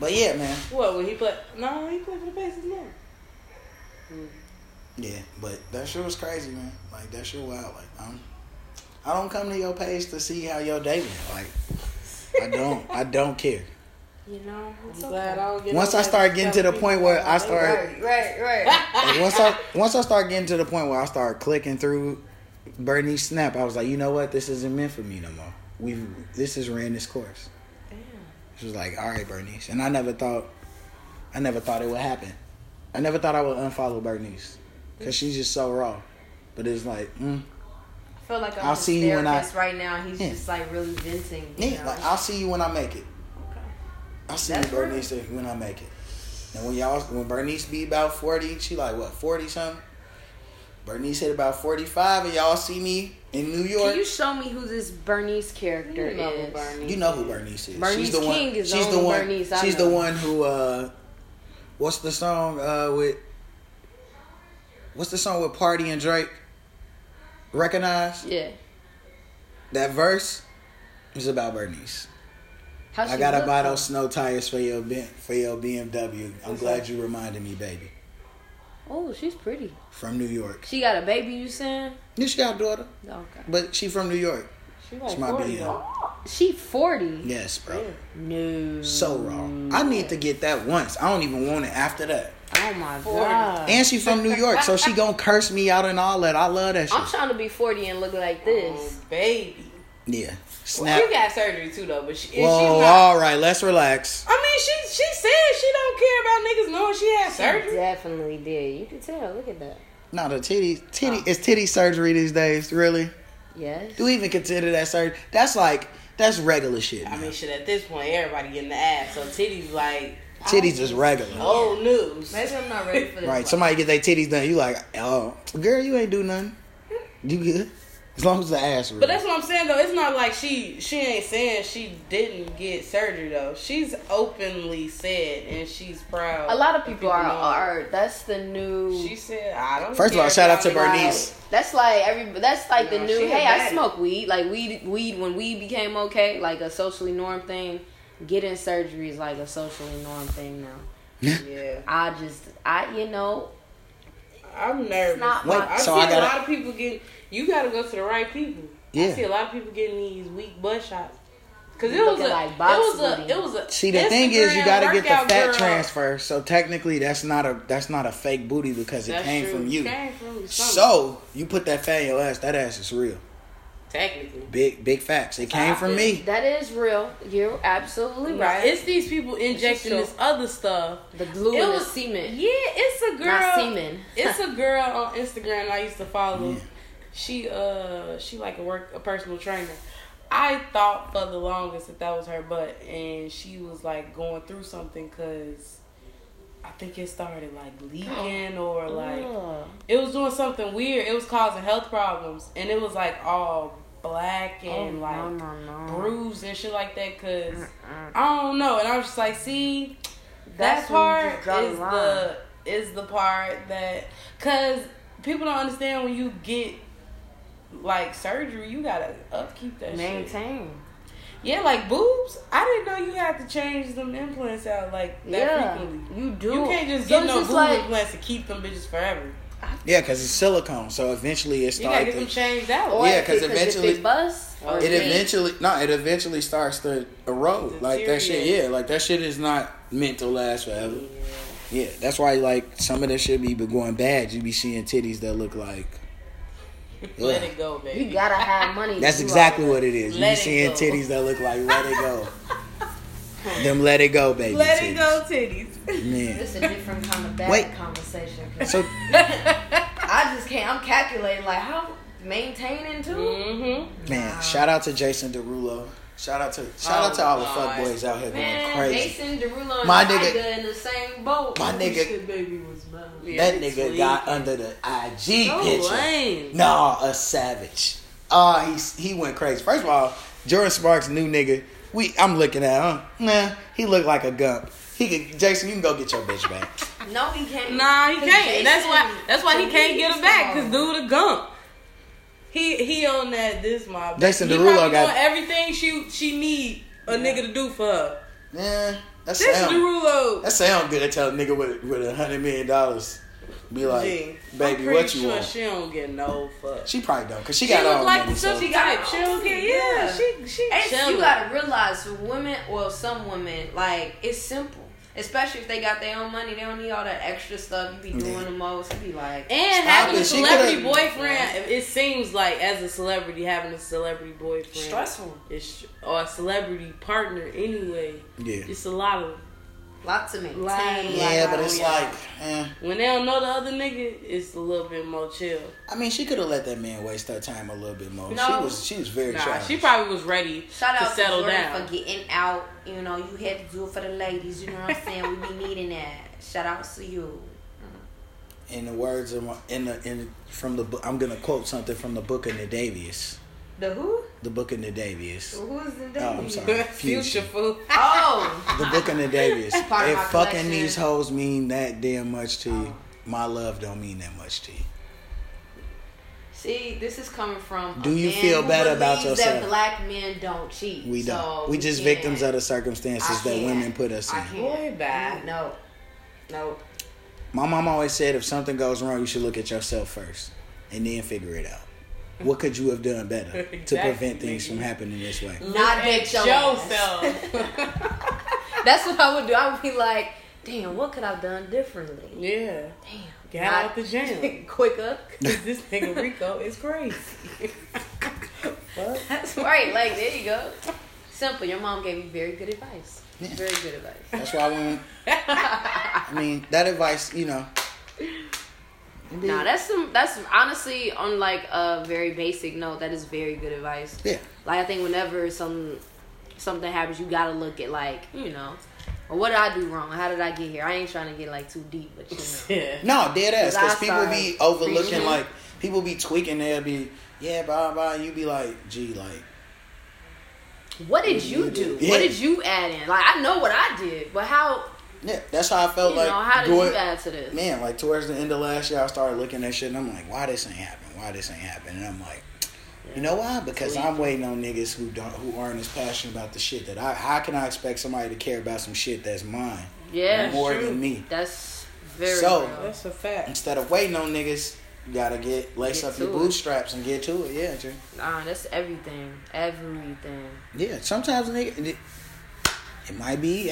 But yeah, man. What? When he played? No, he played for the Pacers now. Yeah, but that shit was crazy, man. Like, that shit wild. Like, I don't come to your page to see how your day went. Like, I don't care. You know, I'm glad I don't get. Once I start getting to the point where I start right. Like, once I start getting to the point where I start clicking through Bernie's snap, I was like, you know what? This isn't meant for me no more. This has ran its course. Damn. She was like, all right, Bernice, and I never thought it would happen. I never thought I would unfollow Bernice. Cause she's just so raw, but it's like I feel like I'll see you when I right now. He's just like really venting. You know? Like I'll see you when I make it. Okay. I'll see you, Bernice, when I make it. And when Bernice be about 40, she like what 40 something. Bernice hit about 45, and y'all see me in New York. Can you show me who this Bernice character is? You know who Bernice is. Bernice she's the King one. Is she's the one. Bernice, she's the one who. What's the song with? What's the song with Party and Drake? Recognize? Yeah. That verse is about Bernice. I gotta buy those snow tires for your BMW. I'm glad you reminded me, baby. Oh, she's pretty. From New York. She got a baby, you saying? Yeah, she got a daughter. Oh, okay. But she from New York. She like 40. She 40? Yes, bro. Yeah. No. So wrong. I need to get that once. I don't even want it after that. Oh my God. And she from New York, so she gonna curse me out and all that. I love that shit. I'm trying to be 40 and look like this. Oh, baby. Yeah. Snap. Well, she got surgery too though, but she's not. Alright, let's relax. I mean she said she don't care about niggas knowing she had surgery. She definitely did. You can tell. Look at that. No, the titty is titty surgery these days, really? Yes. Do we even consider that surgery? That's regular shit. Man. I mean shit at this point everybody getting the ass, so titties like titties is regular. Oh, news. Maybe I'm not ready for this. Right, somebody get their titties done. You like, oh, girl, you ain't do nothing. You good? As long as the ass real. But that's what I'm saying, though. It's not like she ain't saying she didn't get surgery, though. She's openly said, and she's proud. A lot of people are. That's the new. She said, I don't know. First of all, shout out to Bernice. That's like the new, hey, I smoke weed. Like, weed, when weed became okay, like a socially norm thing. Getting surgery is like a socially norm thing now. Yeah. I'm nervous. I see a lot of people getting, you gotta go to the right people. Yeah. I see a lot of people getting these weak butt shots. Cause it was a see, the Instagram thing is you gotta get the fat transfer. So technically that's not a fake booty because it came from you. So you put that fat in your ass, that ass is real. Technically. Big facts. It came from me. That is real. You're absolutely right. It's these people injecting this other stuff. The glue and the semen. Yeah, it's a girl. Not semen. It's a girl on Instagram I used to follow. Yeah. She like a personal trainer. I thought for the longest that was her butt. And she was like going through something because I think it started like leaking or like it was doing something weird. It was causing health problems. And it was like all black and bruised and shit like that because I don't know. And I was just like, see, that part is the part that, because people don't understand when you get like surgery, you got to upkeep that shit. Maintain. Yeah, like boobs. I didn't know you had to change them implants out like that frequently. You do. You can't just get no boob implants and keep them bitches forever. Yeah, because it's silicone, so eventually it starts. You gotta get them changed out. Yeah, because eventually it eventually starts to erode. Like that shit. Yeah, like that shit is not meant to last forever. Yeah, that's why like some of that shit be going bad. You be seeing titties that look like. Let it go, baby. You gotta have money. That's exactly what it is. You be seeing titties that look like let it go. Them let it go, baby. Let it go, titties. Man, this is a different kind of bad conversation. So I just can't. I'm calculating like how maintaining too. Mm-hmm. Man, shout out to Jason Derulo. Shout out to all the fuckboys out here going crazy. Jason Derulo and my nigga in the same boat. My nigga, baby was mine. That nigga got under the IG picture. Lame. Nah, a savage. He went crazy. First of all, Jordan Sparks' new nigga. I'm looking at him. Nah, he looked like a gump. Jason, you can go get your bitch back. No, he can't. Nah, he can't. Jason, that's why he can't get her back. Cause dude, a gump. He on that this mob. Jason Derulo got everything she need a nigga to do for her. Yeah, that's Jason Derulo. That sound good. I tell a nigga with $100 million, be like, baby, what you want? She don't get no fuck. She probably don't, cause she got all like money. So she got chill. Yeah, she. And you gotta realize, for women or some women, like it's simple. Especially if they got their own money, they don't need all that extra stuff. You be doing the most. You be like, and having a celebrity boyfriend, it seems like as a celebrity having a celebrity boyfriend stressful, or a celebrity partner anyway. Yeah, it's lots of maintain. Yeah, but it's like when they don't know the other nigga, it's a little bit more chill. I mean, she could have let that man waste her time a little bit more. No, she was very childish. She probably was ready to settle down. For getting out, you know, you had to do it for the ladies. You know what I'm saying? We be needing that. Shout out to you. In the words of I'm gonna quote something from the book of Nidavius. The who? The Book of Nidavius. Who's Nidavius? Oh, I'm sorry. Future fool. Oh. The Book of Nidavius. If fucking collection. These hoes mean that damn much to you, my love don't mean that much to you. See, this is coming from. Do you feel better about yourself? That black men don't cheat. We don't. So we just victims of the circumstances that women put us in. Boy, bad. No. My mom always said, if something goes wrong, you should look at yourself first, and then figure it out. What could you have done better to prevent things from happening this way? Not at yourself. That's what I would do. I would be like, damn, what could I have done differently? Yeah. Damn. Get out the jam. Quicker. Because this nigga Rico is crazy. What? That's right. Like, there you go. Simple. Your mom gave you very good advice. Yeah. Very good advice. That's why I mean, that advice, you know. Nah, that's honestly on like a very basic note, that is very good advice. Yeah. Like I think whenever something happens, you gotta look at like, you know, well, what did I do wrong? How did I get here? I ain't trying to get like too deep, but you know. Yeah. No, dead ass, because people be overlooking like people be tweaking. They'll be blah blah. You be like, gee, like. What did you do? Yeah. What did you add in? Like I know what I did, but how? Yeah, that's how I felt like. How did you add to this? Man, like towards the end of last year, I started looking at shit and I'm like, why this ain't happening? And I'm like, you know why? Because I'm waiting on niggas who aren't as passionate about the shit that I. How can I expect somebody to care about some shit that's mine? Yeah, more than me. That's very. So real. That's a fact. Instead of waiting on niggas, you gotta lace up your bootstraps and get to it. Yeah, true. Nah, that's everything. Everything. Yeah, sometimes nigga, it might be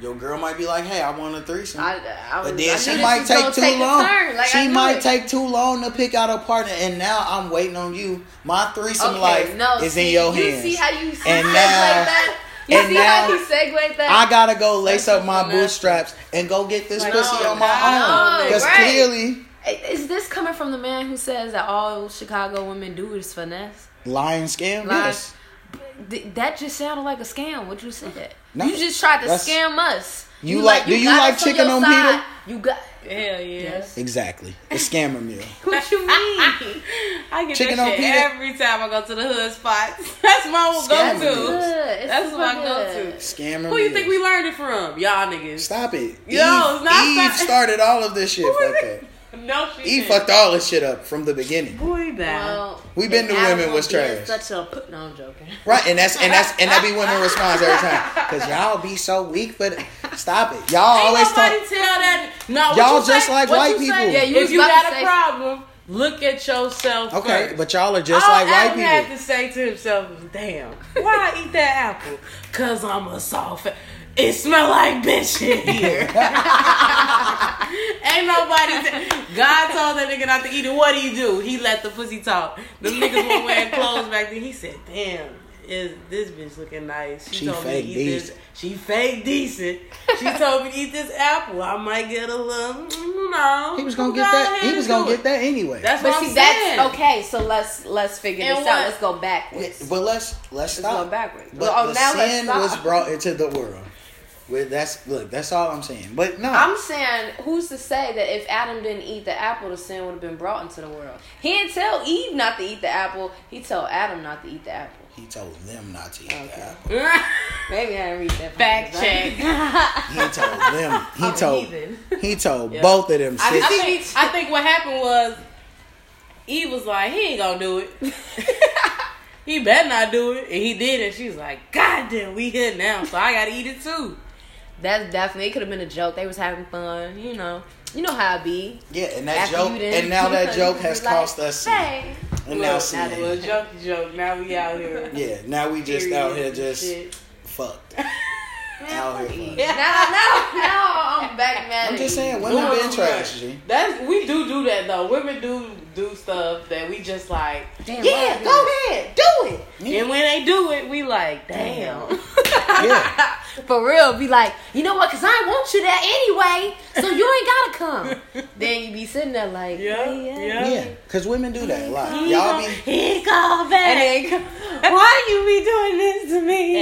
your girl might be like, hey, I want a threesome. But then she might take too long. She might take too long to pick out a partner, and now I'm waiting on you. My threesome life is in your hands. You see how you segue that? You see how you segue that? I gotta go lace up my bootstraps and go get this pussy on my own. Because clearly. Is this coming from the man who says that all Chicago women do is finesse? Lying scam? Yes. That just sounded like a scam. What you said? No, you just tried to scam us. Do you like chicken on pita? You got hell yes. Exactly. A scammer meal. What you mean? I get chicken that shit every time I go to the hood spots. That's my go to. That's my go to. Scammer meal. Who you think we learned it from? Y'all niggas. Stop it. Yo, Eve started all of this shit. Fuck that. No, she didn't. Fucked all this shit up from the beginning. Boy, bad. Well, we been to women was trash. Such a no, I'm joking. Right, and that be women response every time because y'all be so weak. But stop it, y'all ain't always talk. Tell that. No, y'all just say, like white people. Yeah, if you got a problem, look at yourself. Okay, first. But y'all are just all like white people. All Adam had to say to himself, "Damn, why I eat that apple? Cause I'm a soft." It smell like bitch shit here. Ain't nobody. God told that nigga not to eat it. What do you do? He let the pussy talk. The niggas were wearing clothes back then. He said, "Damn, is this bitch looking nice? She told me to eat decent. This. She fake decent. She told me to eat this apple. I might get a little. No, he was gonna get that. He was gonna get that anyway. That's what I'm saying. That's okay. So let's figure this out. Let's go backwards. But let's stop. Go backwards. But now sin was brought into the world. Well, that's all I'm saying. But no, I'm saying, who's to say that if Adam didn't eat the apple, the sin would have been brought into the world? He didn't tell Eve not to eat the apple. He told Adam not to eat the apple. He told them not to eat the apple. Maybe I didn't read that. Fact check. He told yeah. both of them. I think what happened was Eve was like, he ain't gonna do it. He better not do it, and he did. And she was like, "God damn, we here now, so I gotta eat it too." That's definitely, it could have been a joke. They was having fun, you know how it be. Yeah, and that after joke, and now that joke has cost us. Hey, and now see, it was joke. Now we out here. Yeah, now we just out here just shit. Fucked. Out here. Yeah. Now I'm back mad. I'm just saying, women been trash. G. We do that though. Women do stuff that we just like. Damn, yeah, go ahead, do it. Yeah. And when they do it, we like, damn. Yeah. For real, be like, you know what? Cause I want you there anyway, so you ain't gotta come. Then you be sitting there like, yeah. Cause women do that a lot. Y'all be he called back. Why you be doing this to me?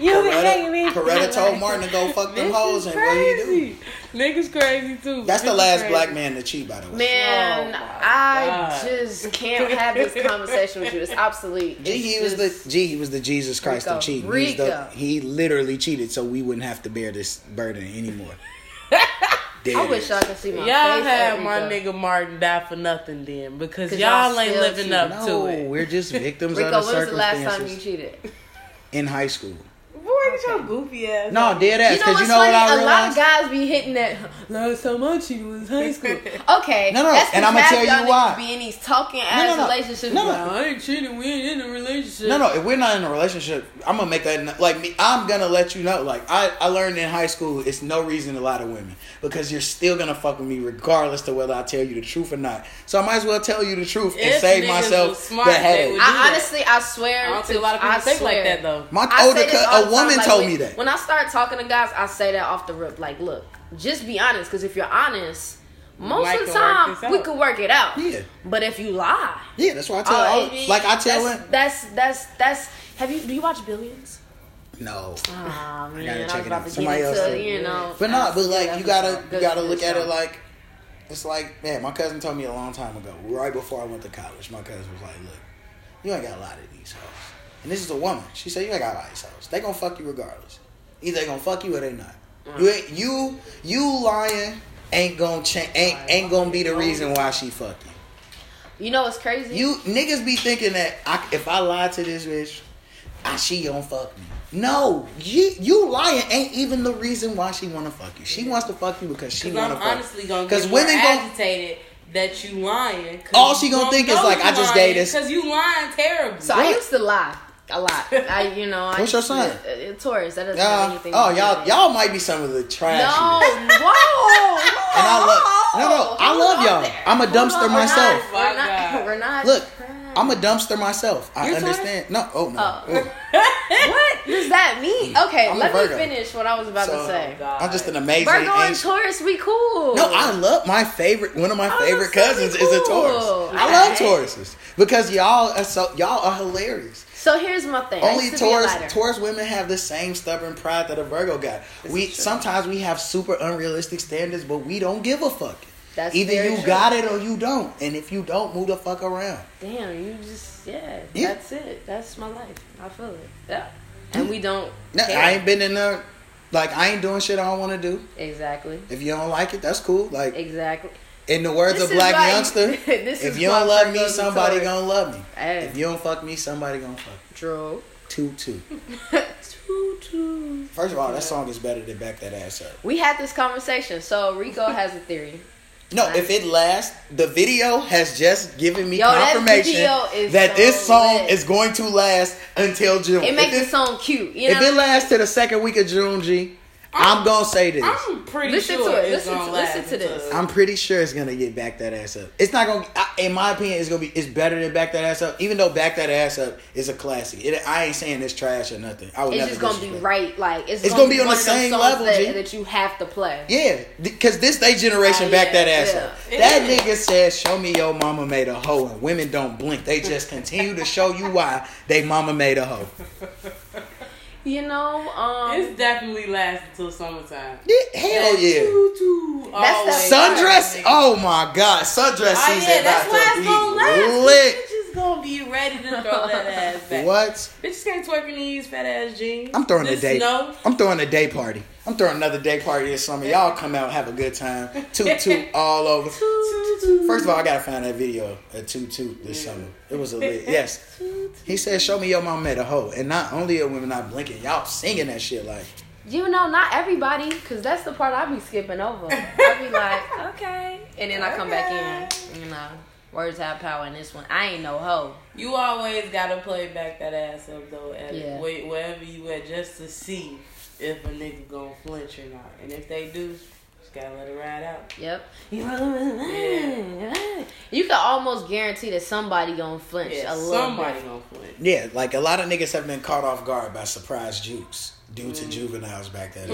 You be making me. Coretta told Martin to go fuck them hoes, and what he do? Niggas crazy too. That's the last black man to cheat, by the way. Man, I just can't have this conversation with you. It's obsolete. He was the Jesus Christ of cheating. He literally cheated, so we wouldn't have to bear this burden anymore. I wish y'all could see my face. Y'all had my nigga Martin die for nothing then, because y'all ain't living up to it. No, we're just victims of the circumstances. Rico, when was the last time you cheated? In high school. Your goofy ass. No, dead ass. Because you know what I realized? A lot of guys be hitting that. Love so much you was high school. Okay. No. That's and I'm gonna tell you why. Be in these talking ass relationships. No. I ain't cheating. We ain't in a relationship. No. If we're not in a relationship, I'm gonna make that like me. I'm gonna let you know. Like I learned in high school, it's no reason to lie to women because you're still gonna fuck with me regardless to whether I tell you the truth or not. So I might as well tell you the truth and save myself the headache. Honestly, I swear. I don't think a lot of people think like that though. My older woman. Like, told me that. When I start talking to guys, I say that off the rip. Like, look, just be honest. Because if you're honest, most of the time we could work it out. Yeah. But if you lie, yeah, that's why I tell. Do you watch Billions? No. Oh, man, I gotta check it out. Somebody else did. You gotta look at it like it's like, man. My cousin told me a long time ago, right before I went to college. My cousin was like, "Look, you ain't got a lot of these hoes." And this is a woman. She said, "You ain't got ice hoes. They gonna fuck you regardless. Either they gonna fuck you or they not. You lying ain't gonna ain't gonna be the reason why she fuck you." You know what's crazy? You niggas be thinking that if I lie to this bitch, she gonna fuck me. No, you lying ain't even the reason why she wanna fuck you. She wants to fuck you because she wanna fuck you. I'm honestly gonna get more agitated. That you lying. All she gonna think is like, I just dated this. Cause you lying terrible. So I used to lie. A lot. What's your sign? Taurus. That doesn't mean anything. Oh, y'all might be some of the trash. No, whoa. And I love y'all. There? I'm a dumpster myself. We're not. Look, I'm a dumpster myself. I understand. Taurus? No, no. What does that mean? Okay, let me finish what I was about to say. God. I'm just an amazing. Virgo and Taurus, we cool. No, I love one of my favorite cousins is a Taurus. I love Tauruses because y'all are hilarious. So here's my thing. Only Taurus women have the same stubborn pride that a Virgo got. Sometimes we have super unrealistic standards, but we don't give a fuck. That's either you true. Got it or you don't. And if you don't, move the fuck around. Damn, you just that's it. That's my life. I feel it. Yeah. And we don't care. I ain't been in there. Like, I ain't doing shit I don't want to do. Exactly. If you don't like it, that's cool. Like, exactly. In the words of Black Youngster, if you don't love me, somebody gonna love me. If you don't fuck me, somebody gonna fuck me. True. 2-2. 2-2. First of all, that song is better than Back That Ass Up. We had this conversation, so Rico has a theory. No, if it lasts, the video has just given me confirmation that this song is going to last until June. It makes the song cute. You know? If it lasts to the second week of June, G, I'm going to say this. I'm pretty sure it's going to last. Listen to this. I'm pretty sure it's going to get Back That Ass Up. It's not going to, in my opinion, it's going to be, it's better than Back That Ass Up. Even though Back That Ass Up is a classic. I ain't saying it's trash or nothing. It's just going to be right, like, it's going to be on the same level, G. That you have to play. Yeah, because this they generation Back That Ass Up. That nigga said, show me your mama made a hoe, and women don't blink. They just continue to show you why they mama made a hoe. You know, it's definitely lasting till summertime. Yeah, hell yeah. That's sundress. Oh my god, sundress season. Yeah, that's why it's gonna last. Lit. Bitches gonna be ready to throw that ass back. What? Bitches can't twerk in these fat ass jeans. I'm throwing a day. I'm throwing a day party. I'm throwing another day party this summer. Y'all come out, have a good time. Toot toot all over. First of all, I gotta find that video of toot toot this summer. It was a lit. Yes. He said, show me your mom made a hoe. And not only are women not blinking, y'all singing that shit like. You know, not everybody, because that's the part I be skipping over. I be like, okay. And then I come back in. You know, words have power in this one. I ain't no hoe. You always got to play Back That Ass Up, though, and wait wherever you at, just to see if a nigga gonna flinch or not. And if they do, just got to let it ride out. Yep. Yeah. You can almost guarantee that somebody gonna flinch a little bit. Somebody gonna flinch. Yeah, like a lot of niggas have been caught off guard by surprise jukes due to juveniles back then.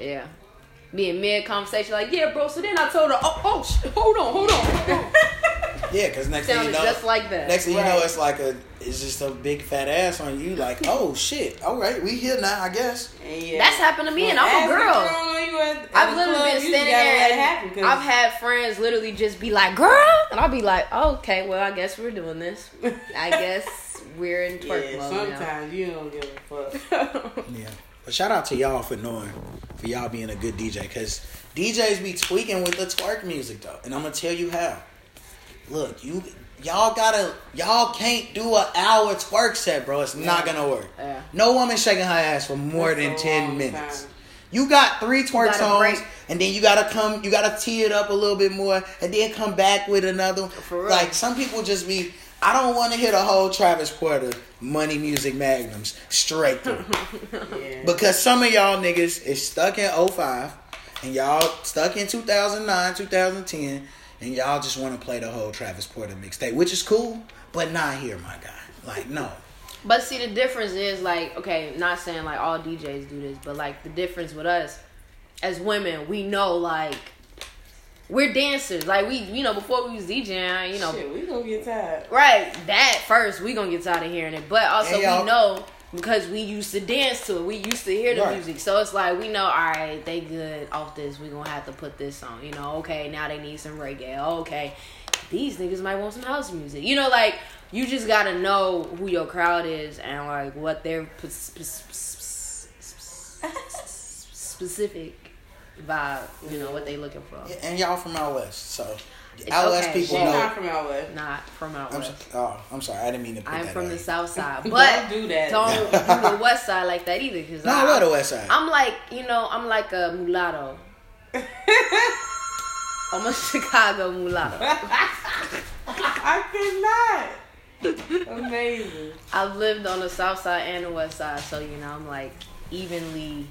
Yeah. Be in mid-conversation like, yeah, bro, so then I told her, hold on. Yeah, because next thing you know, just like that. Next thing you know, it's just a big fat ass on you. Like, oh shit, all right, we here now, I guess. Yeah. That's happened to me, and I'm a girl. I've literally been standing there, and I've had friends literally just be like, "Girl," and I'll be like, oh, "Okay, well, I guess we're doing this. I guess we're in twerk mode." Sometimes you don't give a fuck. Yeah, but shout out to y'all for y'all being a good DJ, because DJs be tweaking with the twerk music though, and I'm gonna tell you how. Look, y'all can't do an hour twerk set, bro. It's not gonna work. Yeah. No woman shaking her ass for more than 10 minutes. Time. You got 3 twerk songs, and then you gotta tee it up a little bit more, and then come back with another one. For real. Like some people just be, I don't want to hear the whole Travis Porter Money Music Magnums straight through, because some of y'all niggas is stuck in 2005, and y'all stuck in 2009, 2010. And y'all just want to play the whole Travis Porter mixtape, which is cool, but not here, my guy. Like, no. But see, the difference is, like, okay, not saying, like, all DJs do this, but, like, the difference with us as women, we know, like, we're dancers. Like, we, you know, before we was DJing, you know. Shit, we gonna get tired. Right. That first, we gonna get tired of hearing it. But also, we know, because we used to dance to it. We used to hear the music. So it's like, we know, all right, they good off this. We're going to have to put this on. You know, okay, now they need some reggae. Okay, these niggas might want some house music. You know, like, you just got to know who your crowd is and, like, what their specific vibe, you know, what they looking for. Yeah, and y'all from out west, so... LS people know. Not from out west. I'm sorry. I didn't mean to put I'm from the south side. But don't do that. Don't do the west side like that either. No, I love the west side. I'm like, you know, I'm like a mulatto. I'm a Chicago mulatto. I could not. Amazing. I've lived on the south side and the west side. So, you know, I'm like evenly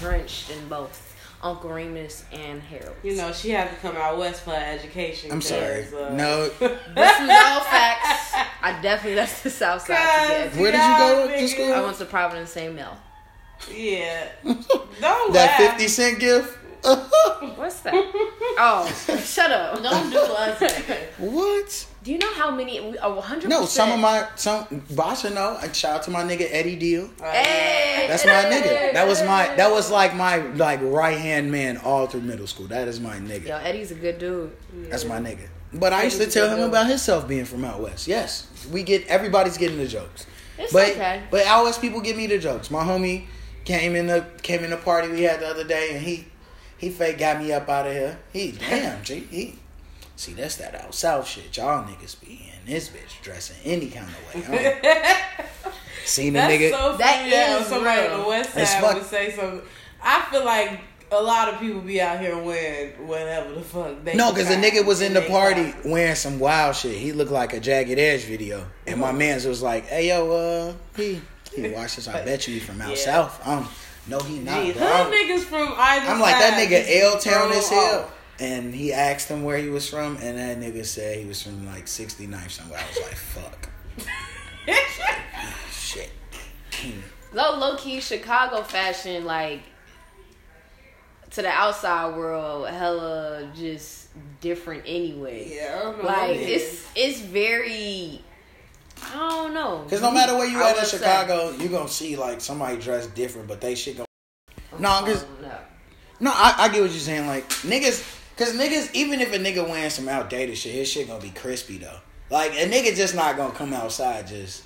drenched in both. Uncle Remus and Harold. You know, she had to come out west for her education. I'm sorry. No. This is all facts. I definitely left the south side to get. Where did you go to school? I went to Providence St. Mill. Yeah. Don't that laugh. 50 cent gift? What's that? Oh, shut up. Don't do us, nigga. What? Do you know how many? 100%. No, some Basha know. Shout out to my nigga Eddie Deal. Hey, that's my nigga. That was like my right hand man all through middle school. That is my nigga. Yo, Eddie's a good dude. That's my nigga. But I used to tell him about himself being from out west. Yes, everybody's getting the jokes. It's okay. But out west people give me the jokes. My homie came in the party we had the other day, and he fake got me up out of here. He damn G. He See, that's that out south shit. Y'all niggas be in this bitch dressing any kind of way. Seen a nigga. So that yeah, is somebody real. On the west side would say something. I feel like a lot of people be out here wearing whatever the fuck they. No, because the nigga was in the party wearing some wild shit. He looked like a Jagged Edge video, and my man's was like, "Hey yo, he watched this. I bet you he from out south." No, he not. Those niggas from either. I'm like that nigga L Town as hell. And he asked him where he was from, and that nigga said he was from like 69th somewhere. I was like, fuck. Shit. Low key, Chicago fashion, like, to the outside world, hella just different anyway. Yeah, I don't know. Like, it's very, I don't know. Because no matter where you at in Chicago, you're going to see, like, somebody dressed different, but they shit going to... No, because... No, I get what you're saying. Like, niggas... Because niggas, even if a nigga wearing some outdated shit, his shit gonna be crispy, though. Like, a nigga just not gonna come outside just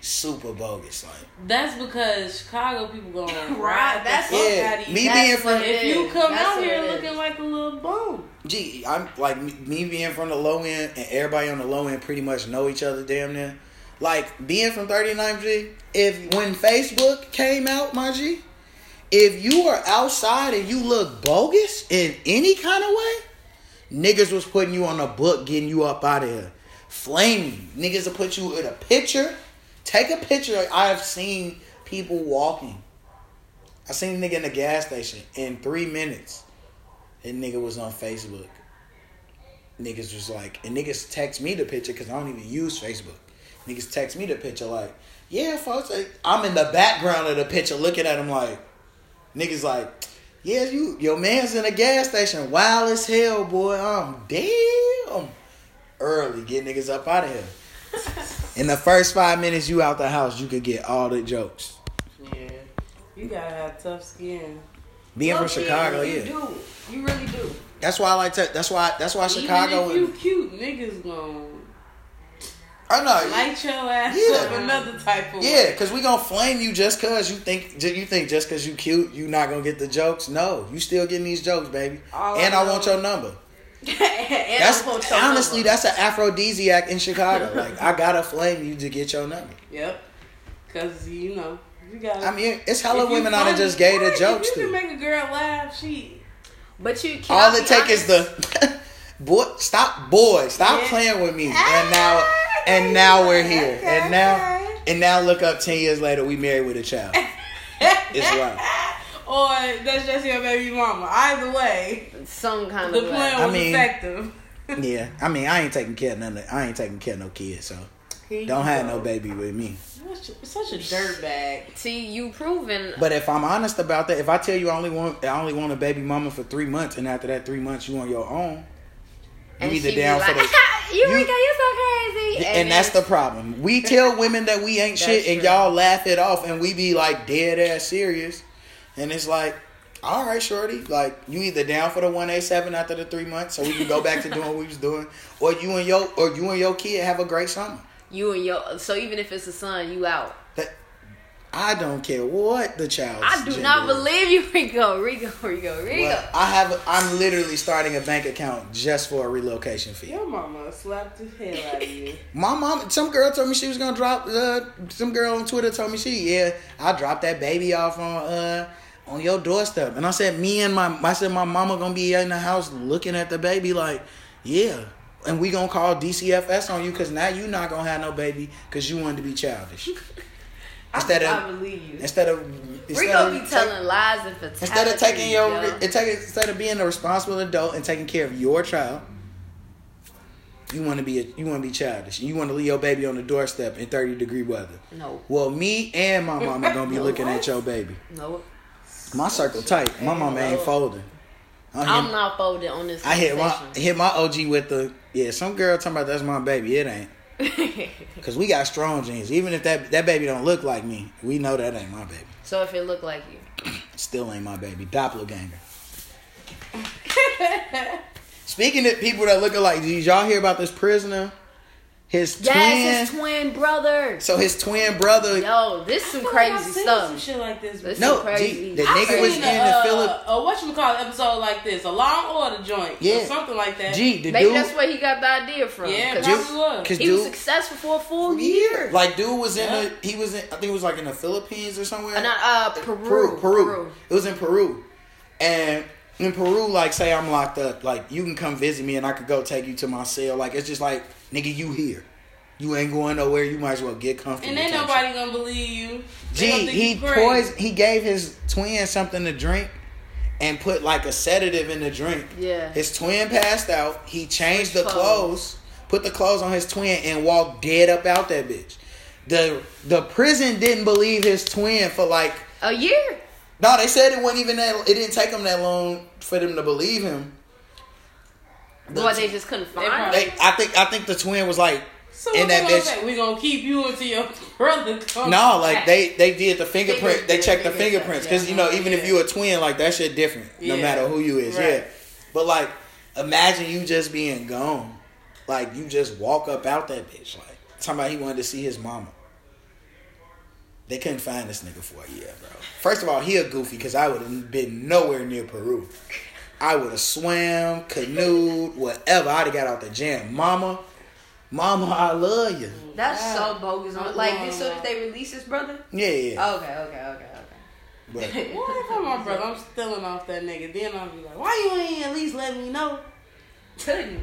super bogus. Like, that's because Chicago people gonna ride. That's what that is. Me being from... If you come out here looking like a little bum. Gee, I'm like, me being from the low end and everybody on the low end pretty much know each other damn near. Like, being from 39th, G, when Facebook came out, my G... If you are outside and you look bogus in any kind of way, niggas was putting you on a book, getting you up out of here. Flaming. Niggas will put you in a picture. Take a picture. I have seen people walking. I seen a nigga in the gas station in 3 minutes. That nigga was on Facebook. Niggas was like, and niggas text me the picture because I don't even use Facebook. Niggas text me the picture like, yeah, folks, I'm in the background of the picture looking at him like, niggas like, yeah, your man's in a gas station, wild as hell, boy. I'm damn early. Get niggas up out of here. In the first 5 minutes you out the house, you could get all the jokes. Yeah, you gotta have tough skin. Being tough from Chicago, skin, you do. You really do. That's why I like to. That's why even Chicago. If you cute, niggas gonna. I know. Light your ass up another type of way. Yeah, because we going to flame you just because you think just because you cute, you not going to get the jokes. No, you still getting these jokes, baby. I want your number. That's an aphrodisiac in Chicago. Like, I got to flame you to get your number. Yep. Because, you know, you got to. I mean, it's hella women I done just gave the jokes to. If you can make a girl laugh, she. But you can't. All it take is the, boy, stop playing with me. And now we're here. Okay, and now look up 10 years later, we married with a child. It's wild. Or that's just your baby mama. Either way, some kind of plan was effective. Yeah, I mean, I ain't taking care of no kids, so don't have no baby with me. Such a dirtbag. See, you proven. But if I'm honest about that, if I tell you I only want a baby mama for 3 months, and after that 3 months you on your own. And either down like, for the Eureka, you so crazy. And that's the problem. We tell women that we ain't shit and y'all laugh it off and we be like dead ass serious. And it's like, all right, shorty, like you either down for the 187 after the 3 months so we can go back to doing what we was doing, or you and your kid have a great summer. So even if it's a son, you out. I don't care what the child. I do not believe you, Rico. Well, I'm literally starting a bank account just for a relocation fee. Your mama slapped the hell out of you. My mom. Some girl told me she was gonna drop. Some girl on Twitter told me I dropped that baby off on your doorstep, and I said my mama gonna be in the house looking at the baby like, yeah. And we gonna call DCFS on you because now you not gonna have no baby because you wanted to be childish. Instead of telling lies and fatalities. Instead of being a responsible adult and taking care of your child, you want to be childish. You want to leave your baby on the doorstep in 30-degree weather. No. Well, me and my mama gonna be looking at your baby. No. My circle tight. My mama ain't folding. I'm not folding on this. I hit my OG with the Some girl talking about that's my baby. It ain't. Cause we got strong genes. Even if that baby don't look like me, we know that ain't my baby. So if it look like you, still ain't my baby. Doppelganger. Speaking of people that look alike, did y'all hear about this prisoner His twin brother. So his twin brother. Yo, this some crazy stuff. Some shit like this. This no, crazy. The nigga was in the Philippines. Whatchamacallit episode like this, a Law & Order joint, or something like that. Gee, the maybe dude, that's where he got the idea from. Yeah, probably was. He dude, was successful for a full year. Like dude was in he was in, I think it was like in the Philippines or somewhere. Peru. It was in Peru, and. In Peru, like, say I'm locked up, like, you can come visit me and I could go take you to my cell. Like, it's just like, nigga, you here. You ain't going nowhere. You might as well get comfortable. And ain't nobody gonna believe you. Gee, he gave his twin something to drink and put, like, a sedative in the drink. Yeah. His twin passed out. He changed the clothes, put the clothes on his twin, and walked dead up out that bitch. The prison didn't believe his twin for, like... a year? No, they said it wasn't even that. It didn't take them that long for them to believe him. Well, they just couldn't find him. I think the twin was like so in that bitch. Like, we gonna keep you until your brother comes. No, like they did the fingerprint. They checked the fingerprints because you know even if you a twin, like that shit different. Yeah. No matter who you is, right. Yeah. But like, imagine you just being gone, like you just walk up out that bitch. Like somebody he wanted to see his mama. They couldn't find this nigga for a year, bro. First of all, he a goofy because I would have been nowhere near Peru. I would have swam, canoed, whatever. I'd have got out the jam. Mama, I love you. That's so bogus. Like, as soon as they release his brother? Yeah. Okay. But what if I'm my brother? I'm stealing off that nigga. Then I'll be like, why you ain't at least let me know? Couldn't.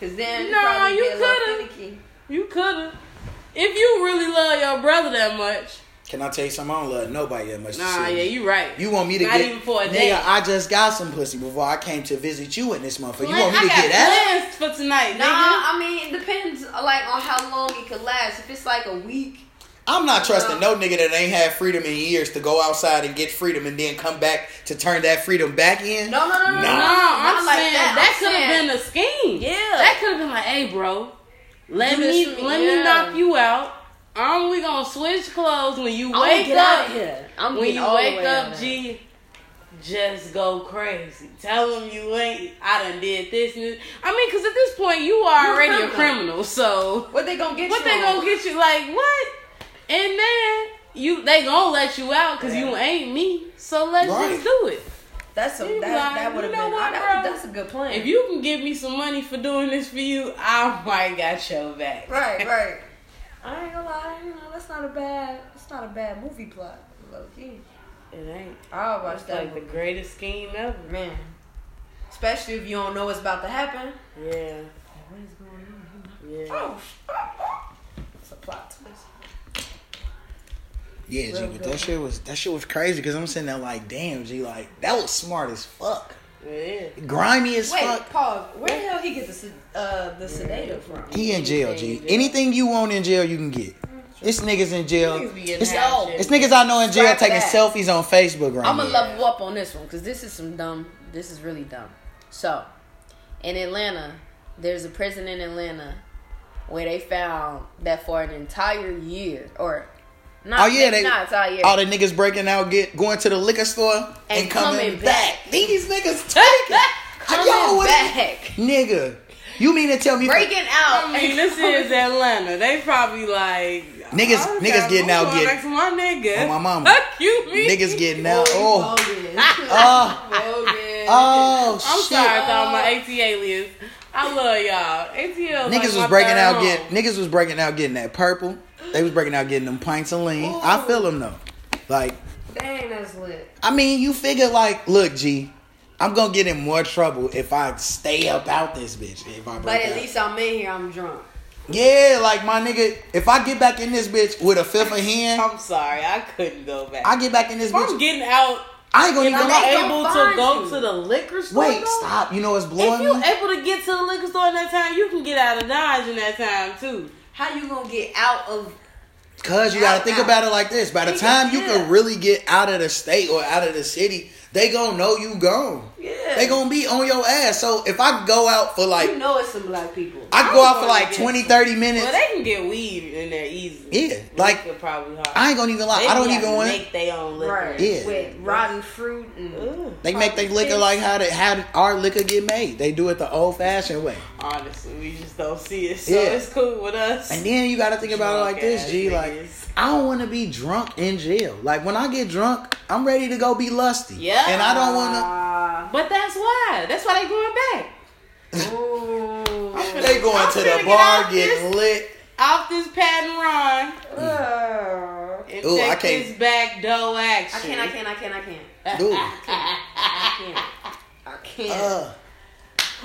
Because then you could've. You could've. If you really love your brother that much. Can I tell you something? I don't love nobody that much. Nah, yeah, you right. You want me to not get... even for a day. Nigga, I just got some pussy before I came to visit you in this motherfucker. You want me to get that? I got plans for tonight, nigga. Nah, I mean, it depends, like, on how long it could last. If it's, like, a week... I'm not trusting no nigga that ain't had freedom in years to go outside and get freedom and then come back to turn that freedom back in. No. I'm saying that could have been a scheme. Yeah. That could have been like, hey, bro, let me knock you out. We gonna switch clothes when you wake up. When you wake up, G, just go crazy. Tell them you ain't. I done did this. I mean, because at this point you are already a criminal. So what they gonna get? What you they gonna get you? Like what? And then they gonna let you out because you ain't me. So let's just do it. That's that would have been. That's a good plan. If you can give me some money for doing this for you, I might got your back. Right. I ain't gonna lie, you know, that's not a bad movie plot, low key. It ain't. I'll watch that. It's like the greatest scheme ever. Man. Especially if you don't know what's about to happen. Yeah. What is going on here? Yeah. Oh. It's a plot twist. Yeah, G, but that shit was crazy because I'm sitting there like, damn, G, like, that was smart as fuck. Yeah. Grimy as fuck. Wait, pause. Where the hell he get the sedator from? He in jail, G. Anything you want in jail, you can get. It's niggas in jail. It's niggas I know in jail taking selfies on Facebook right now. I'm gonna level up on this one because this is really dumb. So, in Atlanta, there's a prison in Atlanta where they found that for an entire year or. All the niggas breaking out, going to the liquor store and coming back. These niggas taking coming back, nigga. You mean to tell me breaking out? I mean, this is Atlanta. They probably like niggas getting out. Get my nigga. Oh, my mama. Fuck you, me. Niggas getting out. Oh, oh. I'm sorry for all my AT aliens. I love y'all. ATL. Niggas was breaking out getting that purple. They was breaking out getting them pints and lean. Ooh. I feel them though. Like, dang, that's lit. I mean, you figure like, look, G, I'm gonna get in more trouble if I stay up out this bitch. At least I'm in here, I'm drunk. Yeah, like my nigga, if I get back in this bitch with a fifth of hand, I'm sorry, I couldn't go back. I get back in this bitch. I'm getting out. I ain't gonna even able to go to the liquor store. Wait, stop. You know it's blowing. If you able to get to the liquor store in that time, you can get out of Dodge in that time too. How you gonna get out of? Cause you gotta think about it like this. By the time you can really get out of the state or out of the city, they gonna know you gone. Yeah. They gonna be on your ass. So if I go out for like, you know it's some black people. I go out for like 20, 30 minutes. Well, they can get weed in there easy. reason. Yeah, like I ain't gonna even lie. I don't even want to make their own liquor. Right. Yeah, with rotten fruit and they make their liquor like how our liquor get made. They do it the old fashioned way. Honestly, we just don't see it, so it's cool with us. And then you got to think about it like this, G. Like I don't want to be drunk in jail. Like when I get drunk, I'm ready to go be lusty. Yeah, and I don't want to. But that's why. That's why they going back. Ooh. They going to the bar, getting lit. Off this patent run. Ooh, I can't. This back door action. I can't. Dude. I can't.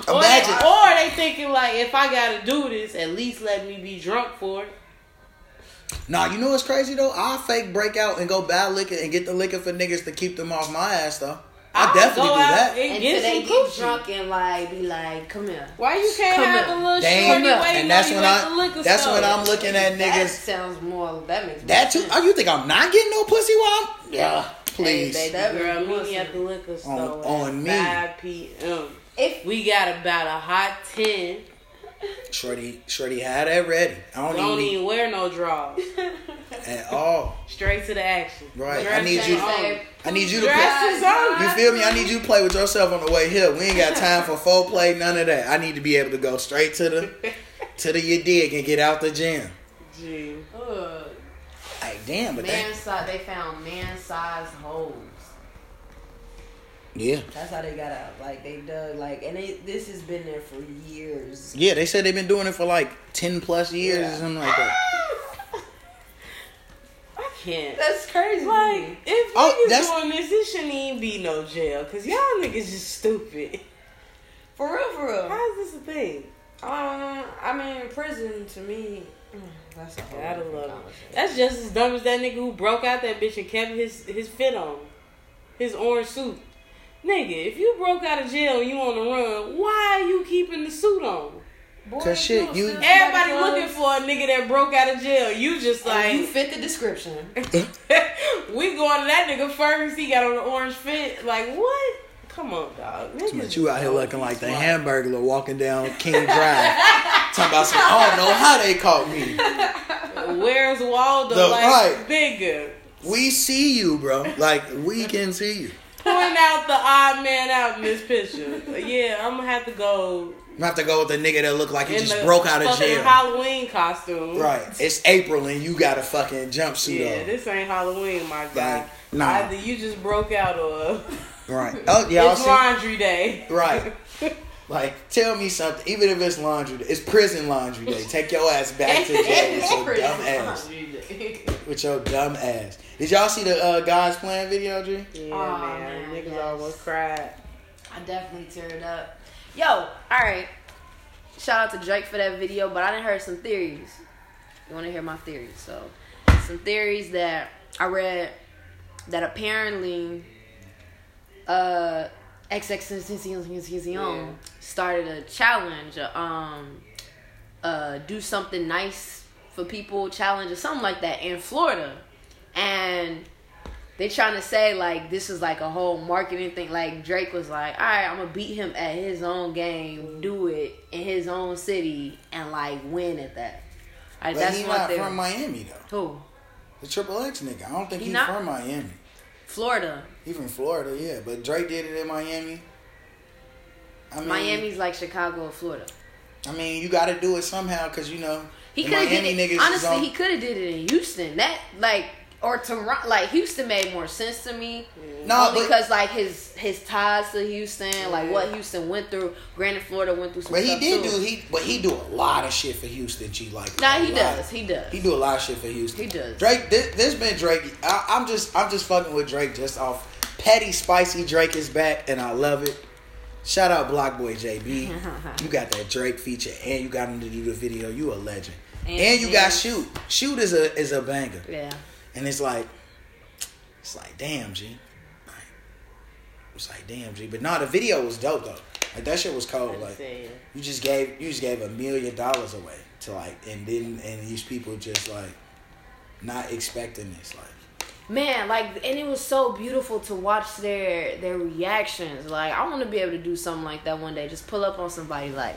Imagine. Or they thinking like, if I gotta do this, at least let me be drunk for it. Nah, you know what's crazy though? I'll fake break out and go buy liquor and get the liquor for niggas to keep them off my ass though. I definitely do that. And so they get drunk and like be like, "Come here." Why you can't have a little shorty waiting on you? That's when I'm looking at niggas. That sounds more. That makes that too. Oh, you think I'm not getting no pussy while I'm? Yeah, please. Hey, that girl, meet me at the liquor store on 5 p.m. If we got about a hot 10. Shorty had that ready. I don't even wear no draws at all. Straight to the action. Right. I need you to play. You feel me? I need you to play with yourself on the way here. We ain't got time for foreplay, none of that. I need to be able to go straight to the you dig and get out the gym. Gee. Like damn, but they found man-sized holes. Yeah, that's how they got out. Like they dug, like, and this has been there for years. Yeah, they said they've been doing it for like 10+ years or something like that. I can't. That's crazy. Like if niggas doing this, it shouldn't even be no jail because y'all niggas just stupid. For real, for real. How is this a thing? I mean, prison to me. That's a whole lot. That's just as dumb as that nigga who broke out that bitch and kept his fit on, his orange suit. Nigga, if you broke out of jail and you on the run, why are you keeping the suit on? Cause shit, you everybody looking for a nigga that broke out of jail. You just like you fit the description. We going to that nigga first. He got on the orange fit. Like what? Come on, dog. Niggas, you out here looking like the Hamburglar walking down King Drive. Talking about some. I don't know how they caught me. Where's Waldo? Nigga, we see you, bro. Like we can see you. Point out the odd man out in this picture. Yeah, I'm gonna have to go. I'm gonna have to go with the nigga that look like he just broke out of jail. Halloween costume. Right. It's April and you got a fucking jumpsuit on. Yeah, this ain't Halloween, my guy. Like, nah. Either you just broke out or. Right. Oh yeah. It's laundry day. Right. Like, tell me something. Even if it's laundry day, it's prison laundry day. Take your ass back to jail with your dumb ass. Did y'all see the guys playing video, G? Yeah, man. Niggas almost cried. I definitely teared up. Yo, all right. Shout out to Drake for that video, but I done heard some theories. You want to hear my theories? So, some theories that I read that apparently XXXTENTACION started a challenge, do something nice for people challenge or something like that in Florida. And they trying to say, like, this is, like, a whole marketing thing. Like, Drake was like, all right, I'm going to beat him at his own game, do it in his own city, and, like, win at that. Like, but he's not from Miami, though. Who? The XXX nigga. I don't think he's from Miami. Florida. He's from Florida, yeah. But Drake did it in Miami. I mean, Miami's like Chicago or Florida. I mean, you got to do it somehow because, you know, he could have did it. Honestly, he could have did it in Houston. That, like... Or Toronto, like Houston made more sense to me. No, because like his ties to Houston, like what Houston went through. Granted, Florida went through some stuff too. But he do a lot of shit for Houston. G, like he do a lot of shit for Houston. He does. Drake, this been Drake. I'm just fucking with Drake just off. Petty spicy Drake is back, and I love it. Shout out Block Boy JB. You got that Drake feature, and you got him to do the video. You a legend, and you got Shoot. Shoot is a banger. Yeah. And it's like, damn, G. Like, it's like, damn, G. But the video was dope, though. Like, that shit was cold. Like, you just gave $1 million away to, like, and these people just, like, not expecting this. Like, man, like, and it was so beautiful to watch their reactions. Like, I want to be able to do something like that one day. Just pull up on somebody, like,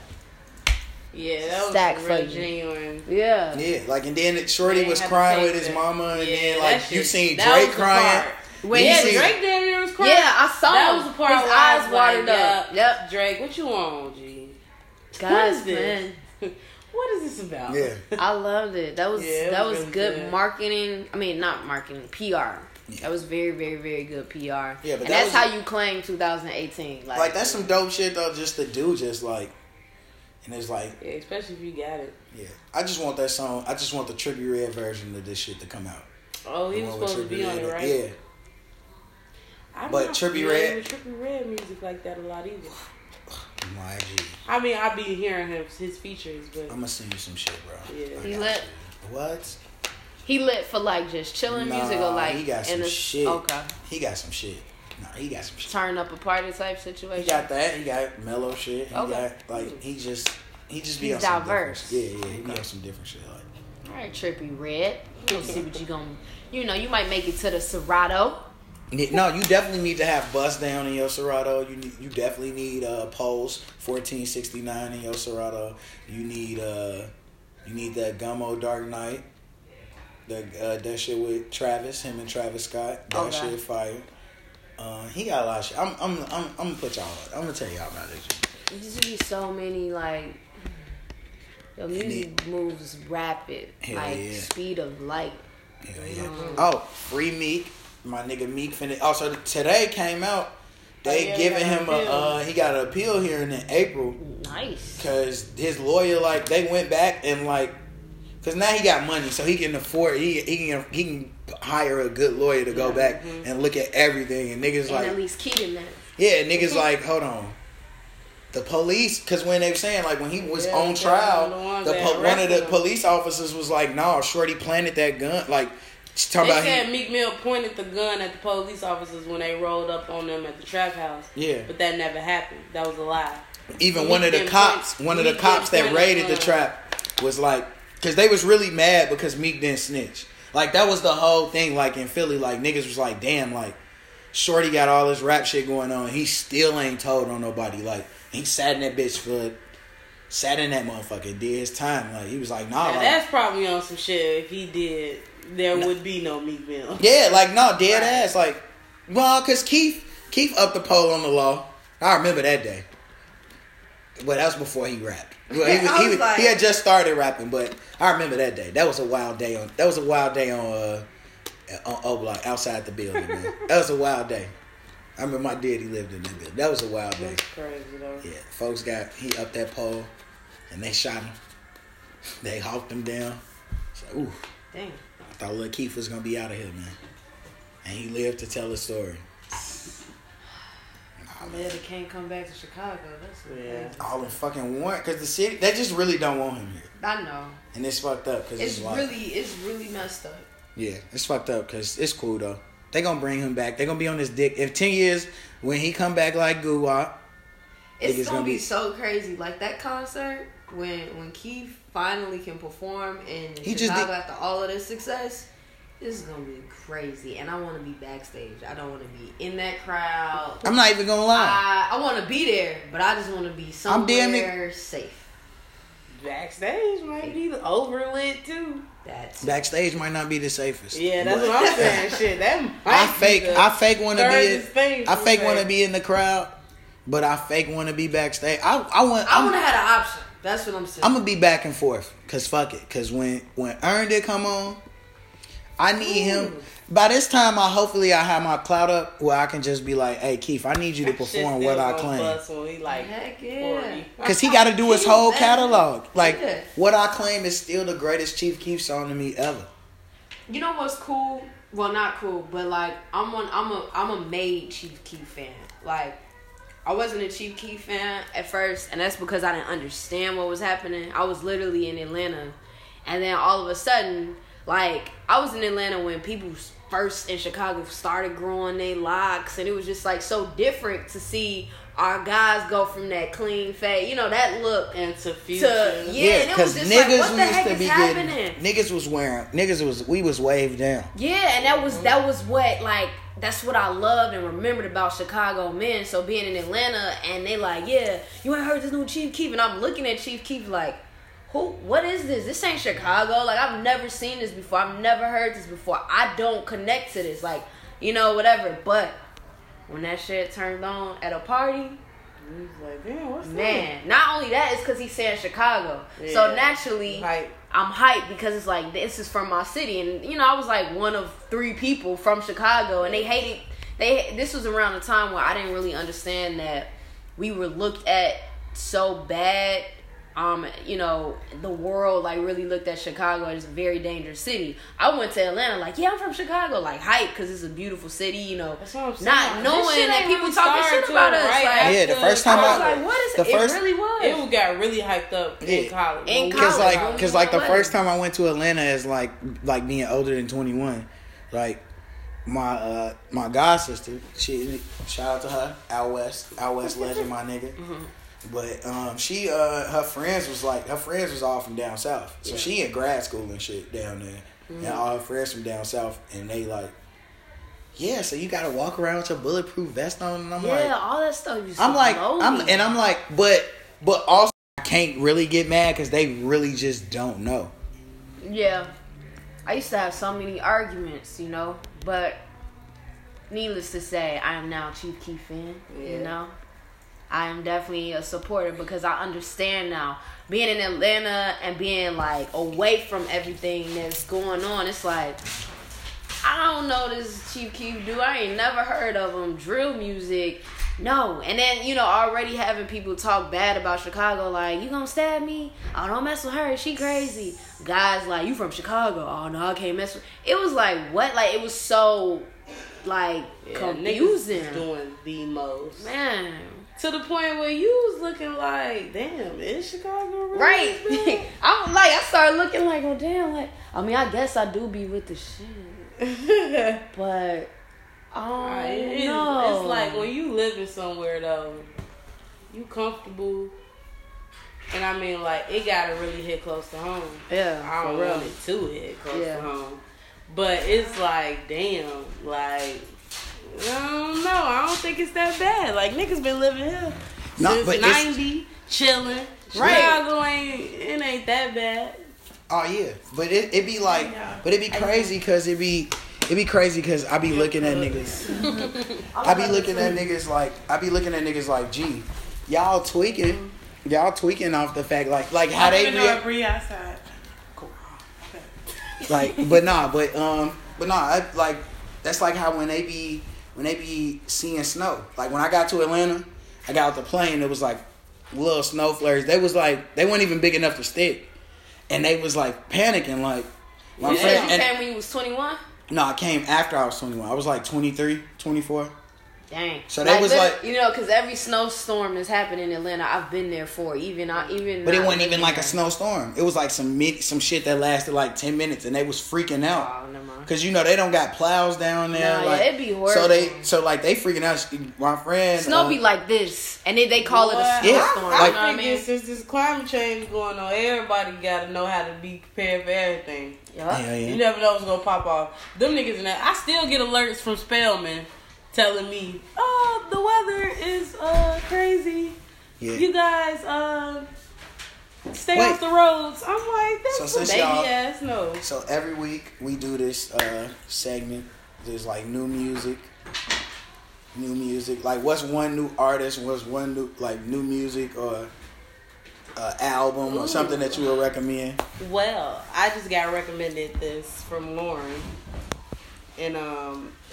Yeah, that was stack real genuine. Yeah. Yeah, like, and then Shorty was crying with his mama, and then, like, you seen Drake crying. Yeah, Drake damn near was crying. Yeah, I saw that was the part his eyes watered up. Yep. Drake, what you want, G? God's plan. What is this about? Yeah. I loved it. That was good marketing. I mean, not marketing, PR. Yeah. That was very, very, very good PR. Yeah, but and that's how you claim 2018. Like, that's some dope shit, though, just to do, just like. And it's like... Yeah, especially if you got it. Yeah. I just want that song... I just want the Trippie Red version of this shit to come out. Oh, he was supposed to be on it, right? Yeah. I'm but not Trippie Red... Trippie Red music like that a lot either. My G. I mean, I be hearing his features, but... I'm gonna send you some shit, bro. Yeah. He lit... What? He lit for, like, just chilling music or, like... he got some shit. Okay. He got some shit. No, he got some shit. Turn up a party type situation. He got that. He got mellow shit. He got, like, he just be on some diverse. Yeah, yeah, he be on some different shit. Like, all right, Trippie Red. We'll see what you gonna. You know, you might make it to the Serato. No, you definitely need to have Bust Down in your Serato. You definitely need Pulse 1469 in your Serato. You need that Gummo Dark Knight. That shit with Travis, him and Travis Scott. That shit fire. He got a lot of shit. I'm gonna put y'all on. I'm gonna tell y'all about this. There just be so many, like, your music moves rapid. Hell, like, speed of light. Hell yeah. Oh, free Meek. My nigga Meek finished. Also, today came out. They giving him a... he got an appeal hearing in April. Nice. Because his lawyer, like, they went back and, like... Because now he got money, so he can afford... He can hire a good lawyer to go back and look at everything. And niggas, like... And at least keep him there. Yeah, niggas, like, hold on. The police, because when they were saying, like, when he was on trial, one of the police officers was like, "No, Shorty planted that gun." Like, she talking about. They said Meek Mill pointed the gun at the police officers when they rolled up on them at the trap house. Yeah, but that never happened. That was a lie. Even one of the cops that raided the trap was like, because they was really mad because Meek didn't snitch. Like, that was the whole thing. Like, in Philly, like, niggas was like, "Damn, like, Shorty got all this rap shit going on. He still ain't told on nobody." Like. He sat in that motherfucker, did his time. Like, he was like, "Nah." Now, like, that's probably on some shit. If he did, there would be no Meek Mill. Yeah, like, no, dead ass. Like, well, because Keith upped the poll on the law. I remember that day. Well, that was before he rapped. Well, he had just started rapping, but I remember that day. That was a wild day on. That was a wild day on O Block outside the building. Man. That was a wild day. I remember my daddy lived in that building. That was a wild day. That's crazy, though. Yeah, folks he up that pole, and they shot him. They hawked him down. So, ooh. Dang. I thought little Keith was going to be out of here, man. And he lived to tell the story. Glad he can't come back to Chicago. That's weird. All in fucking warrant. Because the city, they just really don't want him here. I know. And it's fucked up. Cause it's really messed up. Yeah, it's fucked up because it's cool, though. They gonna bring him back. They gonna be on his dick. If 10 years, when he come back like Guwap, it's gonna be so crazy. Like, that concert, when Keith finally can perform in Chicago after all of this success, this is gonna be crazy. And I wanna be backstage. I don't wanna be in that crowd. I'm not even gonna lie. I wanna be there, but I just wanna be somewhere safe. Backstage might be overlit, too. Backstage might not be the safest. Yeah, that's what I'm saying. Shit, that might I fake want to be in the crowd, but I fake want to be backstage. I want to have an option. That's what I'm saying. I'm gonna be back and forth, cause fuck it. Cause when Earn did come on, I need him. By this time, I hopefully have my clout up where I can just be like, "Hey, Keith, I need you to perform what I claim." He like, heck yeah. Because he got to do his whole catalog. Like, What I Claim is still the greatest Chief Keef song to me ever. You know what's cool? Well, not cool, but like, I'm a made Chief Keef fan. Like, I wasn't a Chief Keef fan at first, and that's because I didn't understand what was happening. I was literally in Atlanta, and then all of a sudden, like, I was in Atlanta when people first in Chicago started growing their locks, and it was just like so different to see our guys go from that clean fade, you know, that look, and to future. And it was just like, what the heck is happening? We was waved down. Yeah, and that was what, like, that's what I loved and remembered about Chicago men. So being in Atlanta and they like, "Yeah, you ain't heard this new Chief Keef," and I'm looking at Chief Keef like, What is this? This ain't Chicago. Like, I've never seen this before. I've never heard this before. I don't connect to this. Like, you know, whatever. But when that shit turned on at a party, he's like, damn, what's that? Man, not only that, it's because he's saying Chicago. Yeah. So naturally, hype. I'm hyped because it's like, this is from my city. And, you know, I was like one of three people from Chicago. And they hated, this was around the time where I didn't really understand that we were looked at so bad. You know, the world like really looked at Chicago as a very dangerous city. I went to Atlanta like, yeah, I'm from Chicago, like hype because it's a beautiful city, you know. That's what I'm saying. Not knowing that people talking shit about us. Like, yeah, the first time I was like, what is it? It really was. It got really hyped up in college. In college, because like the first time I went to Atlanta is like being older than 21, like. My god sister, she shout out to her, Out West legend, my nigga. Mm-hmm. But she her friends was all from down south, so yeah. She in grad school and shit down there, mm-hmm. And all her friends from down south, and they like, yeah, so you gotta walk around with your bulletproof vest on, and I'm like, yeah, all that stuff. I'm like, but also I can't really get mad because they really just don't know. Yeah, I used to have so many arguments, you know. But needless to say, I am now a Chief Keef fan, yeah. You know. I am definitely a supporter because I understand now. Being in Atlanta and being, like, away from everything that's going on, it's like, I don't know this Chief Keef dude. I ain't never heard of him. Drill music, no. And then, you know, already having people talk bad about Chicago, like, you gonna stab me? Oh, don't mess with her. She crazy. Guys like, you from Chicago? Oh no, I can't mess with. It was like, what? Like, it was so like, yeah, confusing. Niggas doing the most, man, to the point where you was looking like, damn, is Chicago really right? I'm like, I started looking like, oh damn, like, I mean, I guess I do be with the shit, but I don't know. It's like when you living somewhere though, you comfortable. And I mean, like, it gotta really hit close to home. Yeah, I don't want it to hit close to home, but it's like, damn, like, I don't know. I don't think it's that bad. Like, niggas been living here since '90, chilling. Right, Chicago ain't that bad. Oh yeah, but it be like, but it be crazy because it be crazy because I be looking at niggas. I be looking at niggas like, gee, y'all tweaking. Mm-hmm. Y'all tweaking off the fact, like how they breathe outside. Cool. Okay. Like, but like that's like how when they be seeing snow. Like when I got to Atlanta, I got off the plane. It was like little snow flares. They was like they weren't even big enough to stick, and they was like panicking. Like my friend, you came when you was 21. No, I came after I was 21. I was like 23, 24. Dang. So that was like, you know, because every snowstorm that's happened in Atlanta, I've been there for. Even. But it wasn't even like a snowstorm. It was like some shit that lasted like 10 minutes, and they was freaking out. Oh, never mind. Because you know they don't got plows down there. Nah, like, yeah, it'd be horrible. So they freaking out. My friend, snow be like this, and then they call it a snowstorm. Yeah, like, I mean, since this climate change going on, everybody gotta know how to be prepared for everything. Yeah. You never know what's gonna pop off. Them niggas in there. I still get alerts from Spellman. Telling me, oh, the weather is crazy. Yeah. You guys stay off the roads. I'm like, that's so a baby ass no. So every week we do this segment. There's like new music. Like, what's one new artist? What's one new music or album or something that you would recommend? Well, I just got recommended this from Lauren. And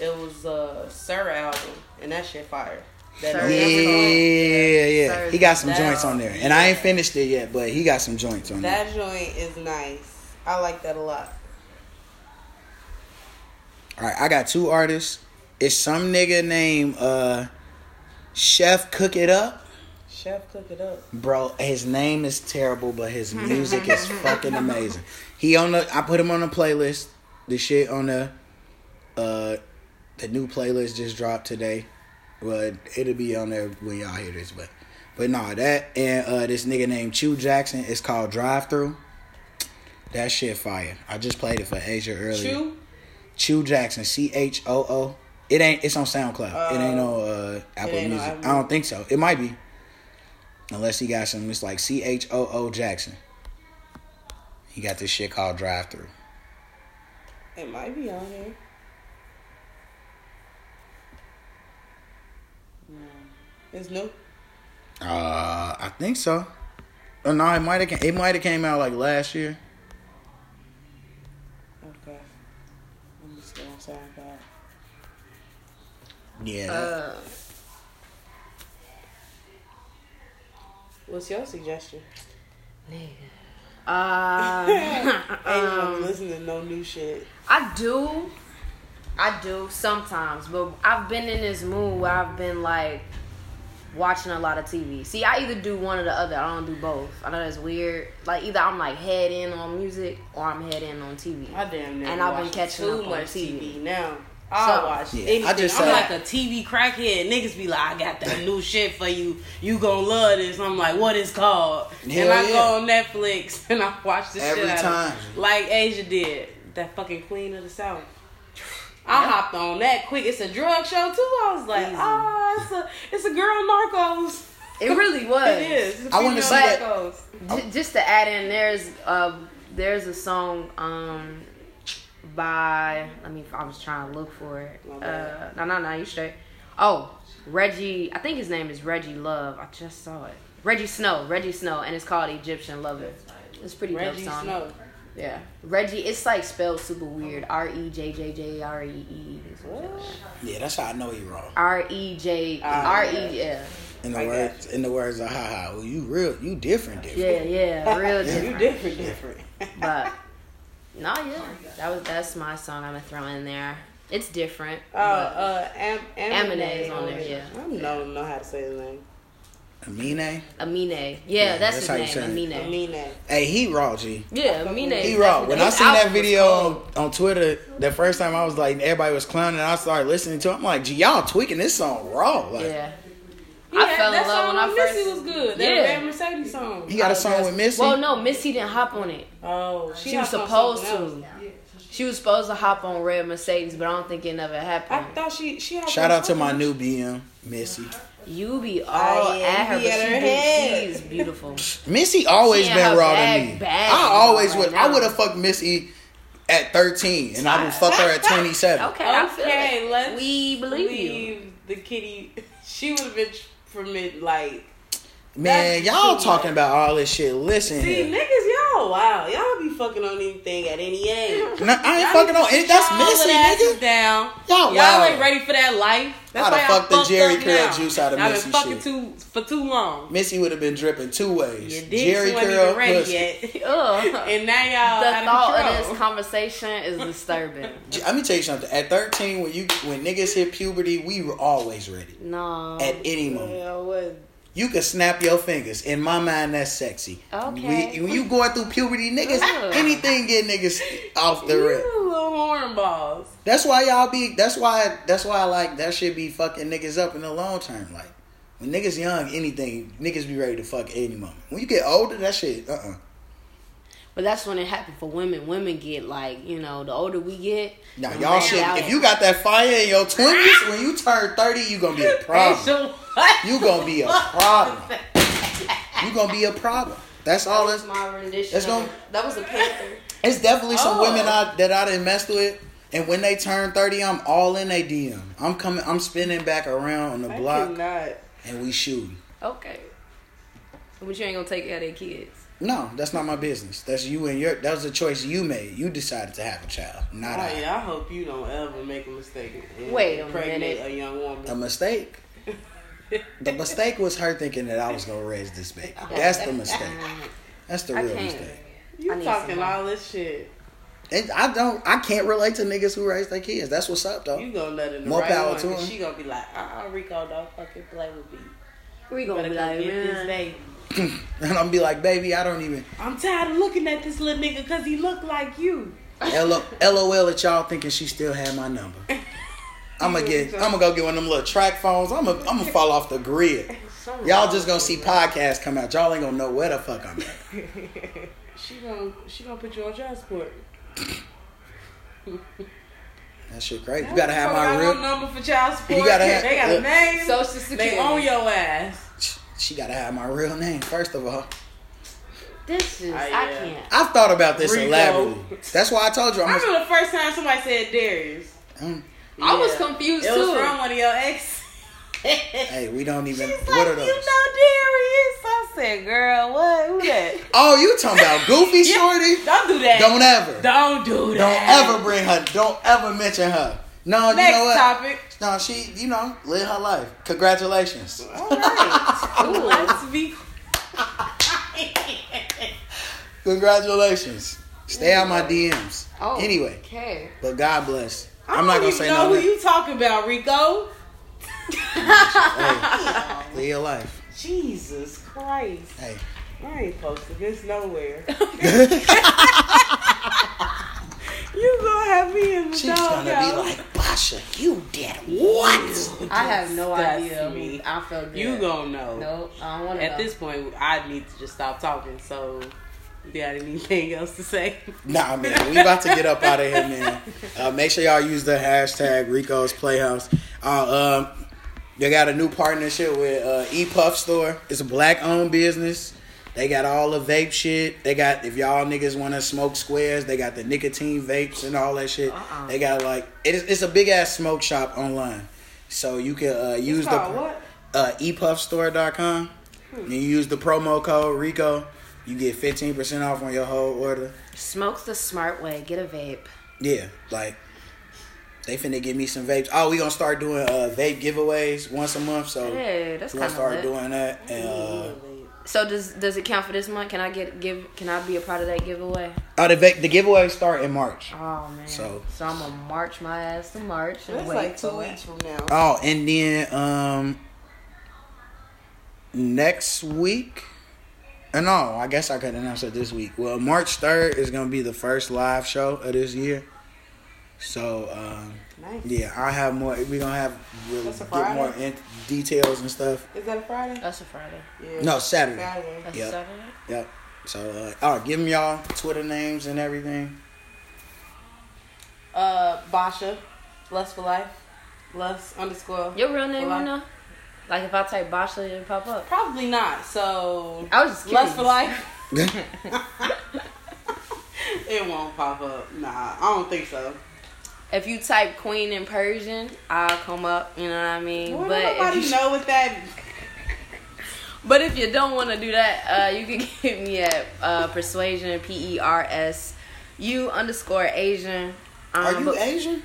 it was Sir album, and that shit fire. Yeah. He got some joints on there, and I ain't finished it yet, but he got some joints on there. That joint is nice. I like that a lot. All right, I got two artists. It's some nigga named Chef Cook It Up. Bro, his name is terrible, but his music is fucking amazing. I put him on a playlist. The shit on the new playlist just dropped today, but it'll be on there when y'all hear this. But nah, that and this nigga named Chew Jackson. It's called Drive Through. That shit fire. I just played it for Asia earlier. Chew Jackson. CHOO. It ain't. It's on SoundCloud. It ain't on Apple Music. I don't think so. It might be, unless he got some. It's like CHOO Jackson. He got this shit called Drive Thru. It might be on here. It's new? I think so. Oh, no, it might have came out like last year. Okay. I'm just gonna say that. Yeah. What's your suggestion? Nigga. Ain't listening to no new shit. I do sometimes, but I've been in this mood where I've been like watching a lot of TV. See, I either do one or the other. I don't do both. I know that's weird. Like either I'm like head in on music or I'm head in on TV. I damn near and I've been catching too up much on TV now. I watch anything. I'm like a TV crackhead. Niggas be like, I got that new shit for you. You gonna love this. I'm like, what it's called? Hell and I go on Netflix and I watch the shit every time. Like Asia did. That fucking Queen of the South. I hopped on that quick. It's a drug show too. I was like, it's a girl Narcos. It really was. It is. I want to see Narcos. That. Just to add in, there's a song by I was trying to look for it. No, you straight. Oh, Reggie. I think his name is Reggie Love. I just saw it. Reggie Snow, and it's called Egyptian Lover. It's a pretty Reggie dope song. Snow. Yeah, Reggie. It's like spelled super weird. REJJJREE. Yeah, that's how I know you wrong. REJ. Yeah. In the words of haha. Well, you real. You different. Yeah. Real different. You different. But no, yeah. That's my song. I'm gonna throw in there. It's different. Aminé is on there. Yeah. I don't know how to say his name. Aminé. Yeah, that's his name. Aminé. Hey, he raw, G. Yeah, Aminé. He raw. When I seen that video on Twitter, the first time I was like, everybody was clowning, and I started listening to it. I'm like, G, y'all tweaking this song raw. Like, yeah. I fell in love when I first. Missy was good. That Mercedes song. He got a song with Missy? Well, no, Missy didn't hop on it. Oh, she was supposed to. She was supposed to hop on Red Mercedes, but I don't think it never happened. I thought she had. Shout out to my new BM, Missy. You be all at her, but she is beautiful. Missy always been raw to me. I always would. I would have fucked Missy at 13, and I would fuck her at 27. Okay, let's. We believe you. The kitty, she would have been from it like. Man, y'all talking about all this shit. Listen, see, here. Niggas, y'all wow. Y'all be fucking on anything at any age. No, I ain't fucking on anything. That's Missy, nigga. Down. Y'all ain't ready for that life. That's why I fucked the Jerry curl juice out of Missy shit. I've been fucking for too long. Missy would have been dripping two ways. Jerry curl pussy. And now y'all the thought of this conversation is disturbing. Let me tell you something. At 13, when niggas hit puberty, we were always ready. No. At any moment. Yeah, I wasn't. You can snap your fingers. In my mind, that's sexy. Okay. When you going through puberty, niggas, anything get niggas off the rip. You little hornballs. That's why y'all be. That's why like that shit be fucking niggas up in the long term. Like when niggas young, anything niggas be ready to fuck any moment. When you get older, that shit. But that's when it happened for women. Women get like, you know, the older we get. Now y'all shit. If you got that fire in your 20s, when you turn 30, you gonna be a problem. You gonna be a problem. You gonna be a problem. That's all. That's my rendition. That was a Panther. It's definitely some women that I didn't mess with. And when they turn 30, I'm all in they DM. I'm coming. I'm spinning back around on the block. I do not. And we shooting. Okay. But you ain't gonna take care of their kids. No, that's not my business. That's you and your. That was a choice you made. You decided to have a child, not I. I hope you don't ever make a mistake. Wait a minute, a young woman. A mistake. The mistake was her thinking that I was gonna raise this baby. That's the mistake. That's the real mistake. You talking all this shit. And I can't relate to niggas who raise their kids. That's what's up though. You gonna let it more power to them. She gonna be like, Rico, don't fucking play with me. We gonna be like, get this baby. And I'm gonna be like, baby, I'm tired of looking at this little nigga because he look like you. LOL at y'all thinking she still had my number. I'm gonna go get one of them little track phones. I'm gonna fall off the grid. Y'all just gonna see podcasts come out. Y'all ain't gonna know where the fuck I'm at. She gonna put you on child support. That shit crazy. You gotta have my real number for child support. You gotta have, they got a name. Social Security. They own your ass. She gotta have my real name, first of all. This is, I can't. I've thought about this elaborately. That's why I told you. I remember the first time somebody said Darius. I was confused too. It was from one of your exes. Hey, we don't even. She's what like, are those? You know Darius. I said, girl, what? Who that? Oh, you talking about Goofy Shorty? Don't do that. Don't ever. Don't do that. Don't ever bring her. Don't ever mention her. No, next you know what? Topic. No, she, you know, live her life. Congratulations. All right. Ooh, let's be. Congratulations. Stay out my DMs. Oh, anyway. Okay. But God bless. I'm not going to say no. I don't even know who you talking about, Rico. Hey, live your life. Jesus Christ. Hey. I ain't posting this nowhere. You gonna have me in the she's dog. She's gonna be like, Basha, you did what? I have no idea. Me. I feel good. You gonna know. Nope, I don't wanna know. At this point, I need to just stop talking, so you got anything else to say? Nah, man, we about to get up out of here, man. Make sure y'all use the hashtag Rico's Playhouse. They got a new partnership with E-Puff Store. It's a black-owned business. They got all the vape shit. They got, if y'all niggas want to smoke squares, they got the nicotine vapes and all that shit. They got like, it's a big ass smoke shop online. So you can use the epuffstore.com. And you use the promo code RICO. You get 15% off on your whole order. Smoke the smart way. Get a vape. Yeah, like they finna get me some vapes. Oh, we gonna start doing vape giveaways once a month. So hey, that's kind of lit. We're gonna start doing that. And so does it count for this month? Can I Can I be a part of that giveaway? The giveaway start in March. Oh man! So I'm gonna march my ass to March. That's like 2 weeks from now. Oh, and then next week. And no, I guess I could announce it this week. Well, March 3rd is gonna be the first live show of this year. So nice. Yeah, I'll have more. We're gonna have get more details and stuff. Is that a Friday? That's a Friday. Yeah. No, Saturday. That's Saturday. Yep. So give them y'all Twitter names and everything. Basha, Lust for Life, Lust_. Your real name, you know? Like if I type Basha, it'll pop up. Probably not. So I was just curious. Lust for Life. It won't pop up. Nah, I don't think so. If you type queen in Persian, I'll come up, you know what I mean? Well, but nobody know what that... But if you don't want to do that, you can get me at Persuasion, PERSU_Asian. Are you Asian?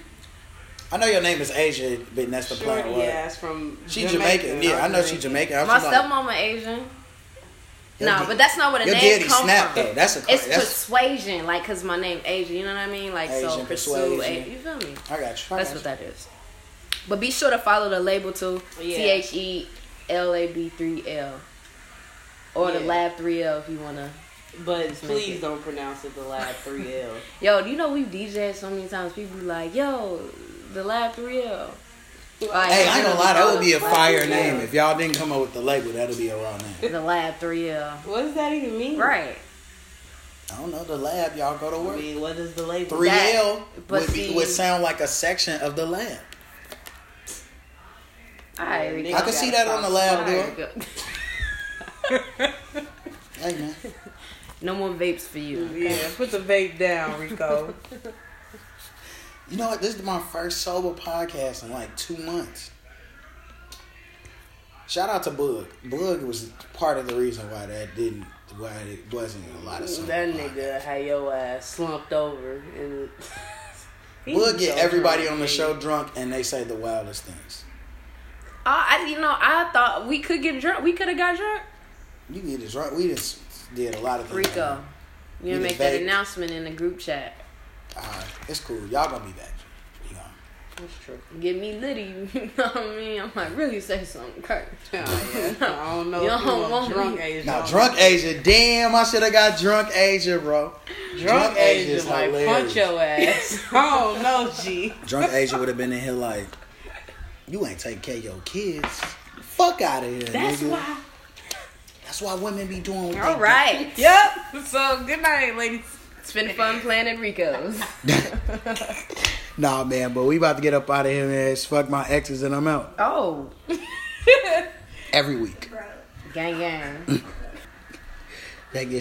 I know your name is Asia, but that's the plan. Yeah, from she's Jamaican. Yeah, I know she's Jamaican. My stepmama Asian. No, but that's not what a name comes from. Though. That's Persuasion, like, because my name Asia, you know what I mean? Like, Asian, so Pursue, Asia, you feel me? I got you. That's what that is. But be sure to follow the label too, THELAB3L. Or the Lab 3L if you want to. But please don't pronounce it the Lab 3L. Yo, do you know we've DJed so many times, people be like, yo, the Lab 3L. Like, hey, I ain't gonna lie, that would be a fire name. If y'all didn't come up with the label, that'll be a raw name. The Lab 3L. What does that even mean? Right. I don't know, the lab, y'all go to work. I mean, what is the label? 3L would sound like a section of the lab. I could see that on the lab door. Hey, man. No more vapes for you. Yeah, put the vape down, Rico. You know what? This is my first sober podcast in like 2 months. Shout out to Bug. Bug was part of the reason why why it wasn't a lot of sober. That nigga had your ass slumped over. And Bug get everybody on the show drunk and they say the wildest things. I thought we could get drunk. We could have got drunk. You can get drunk. We just did a lot of things. Rico, you're going to make that announcement in the group chat. It's cool. Y'all gonna be back. You know. That's true. Get me litty. You know what I mean? I'm like, really say something, Kurt. I don't know. You don't want drunk Asia. Now, drunk Asia. Damn, I should have got drunk Asia, bro. Drunk Asia is like, punch your ass. Oh, no, G. Drunk Asia would have been in here like, you ain't taking care of your kids. Fuck out of here. That's nigga. Why. That's why women be doing what all right. Do. Yep. So, good night, ladies. It's been fun playing at Rico's. Nah, man, but we about to get up out of here, man. It's fuck my exes and I'm out. Oh. Every week. Gang, gang. That gets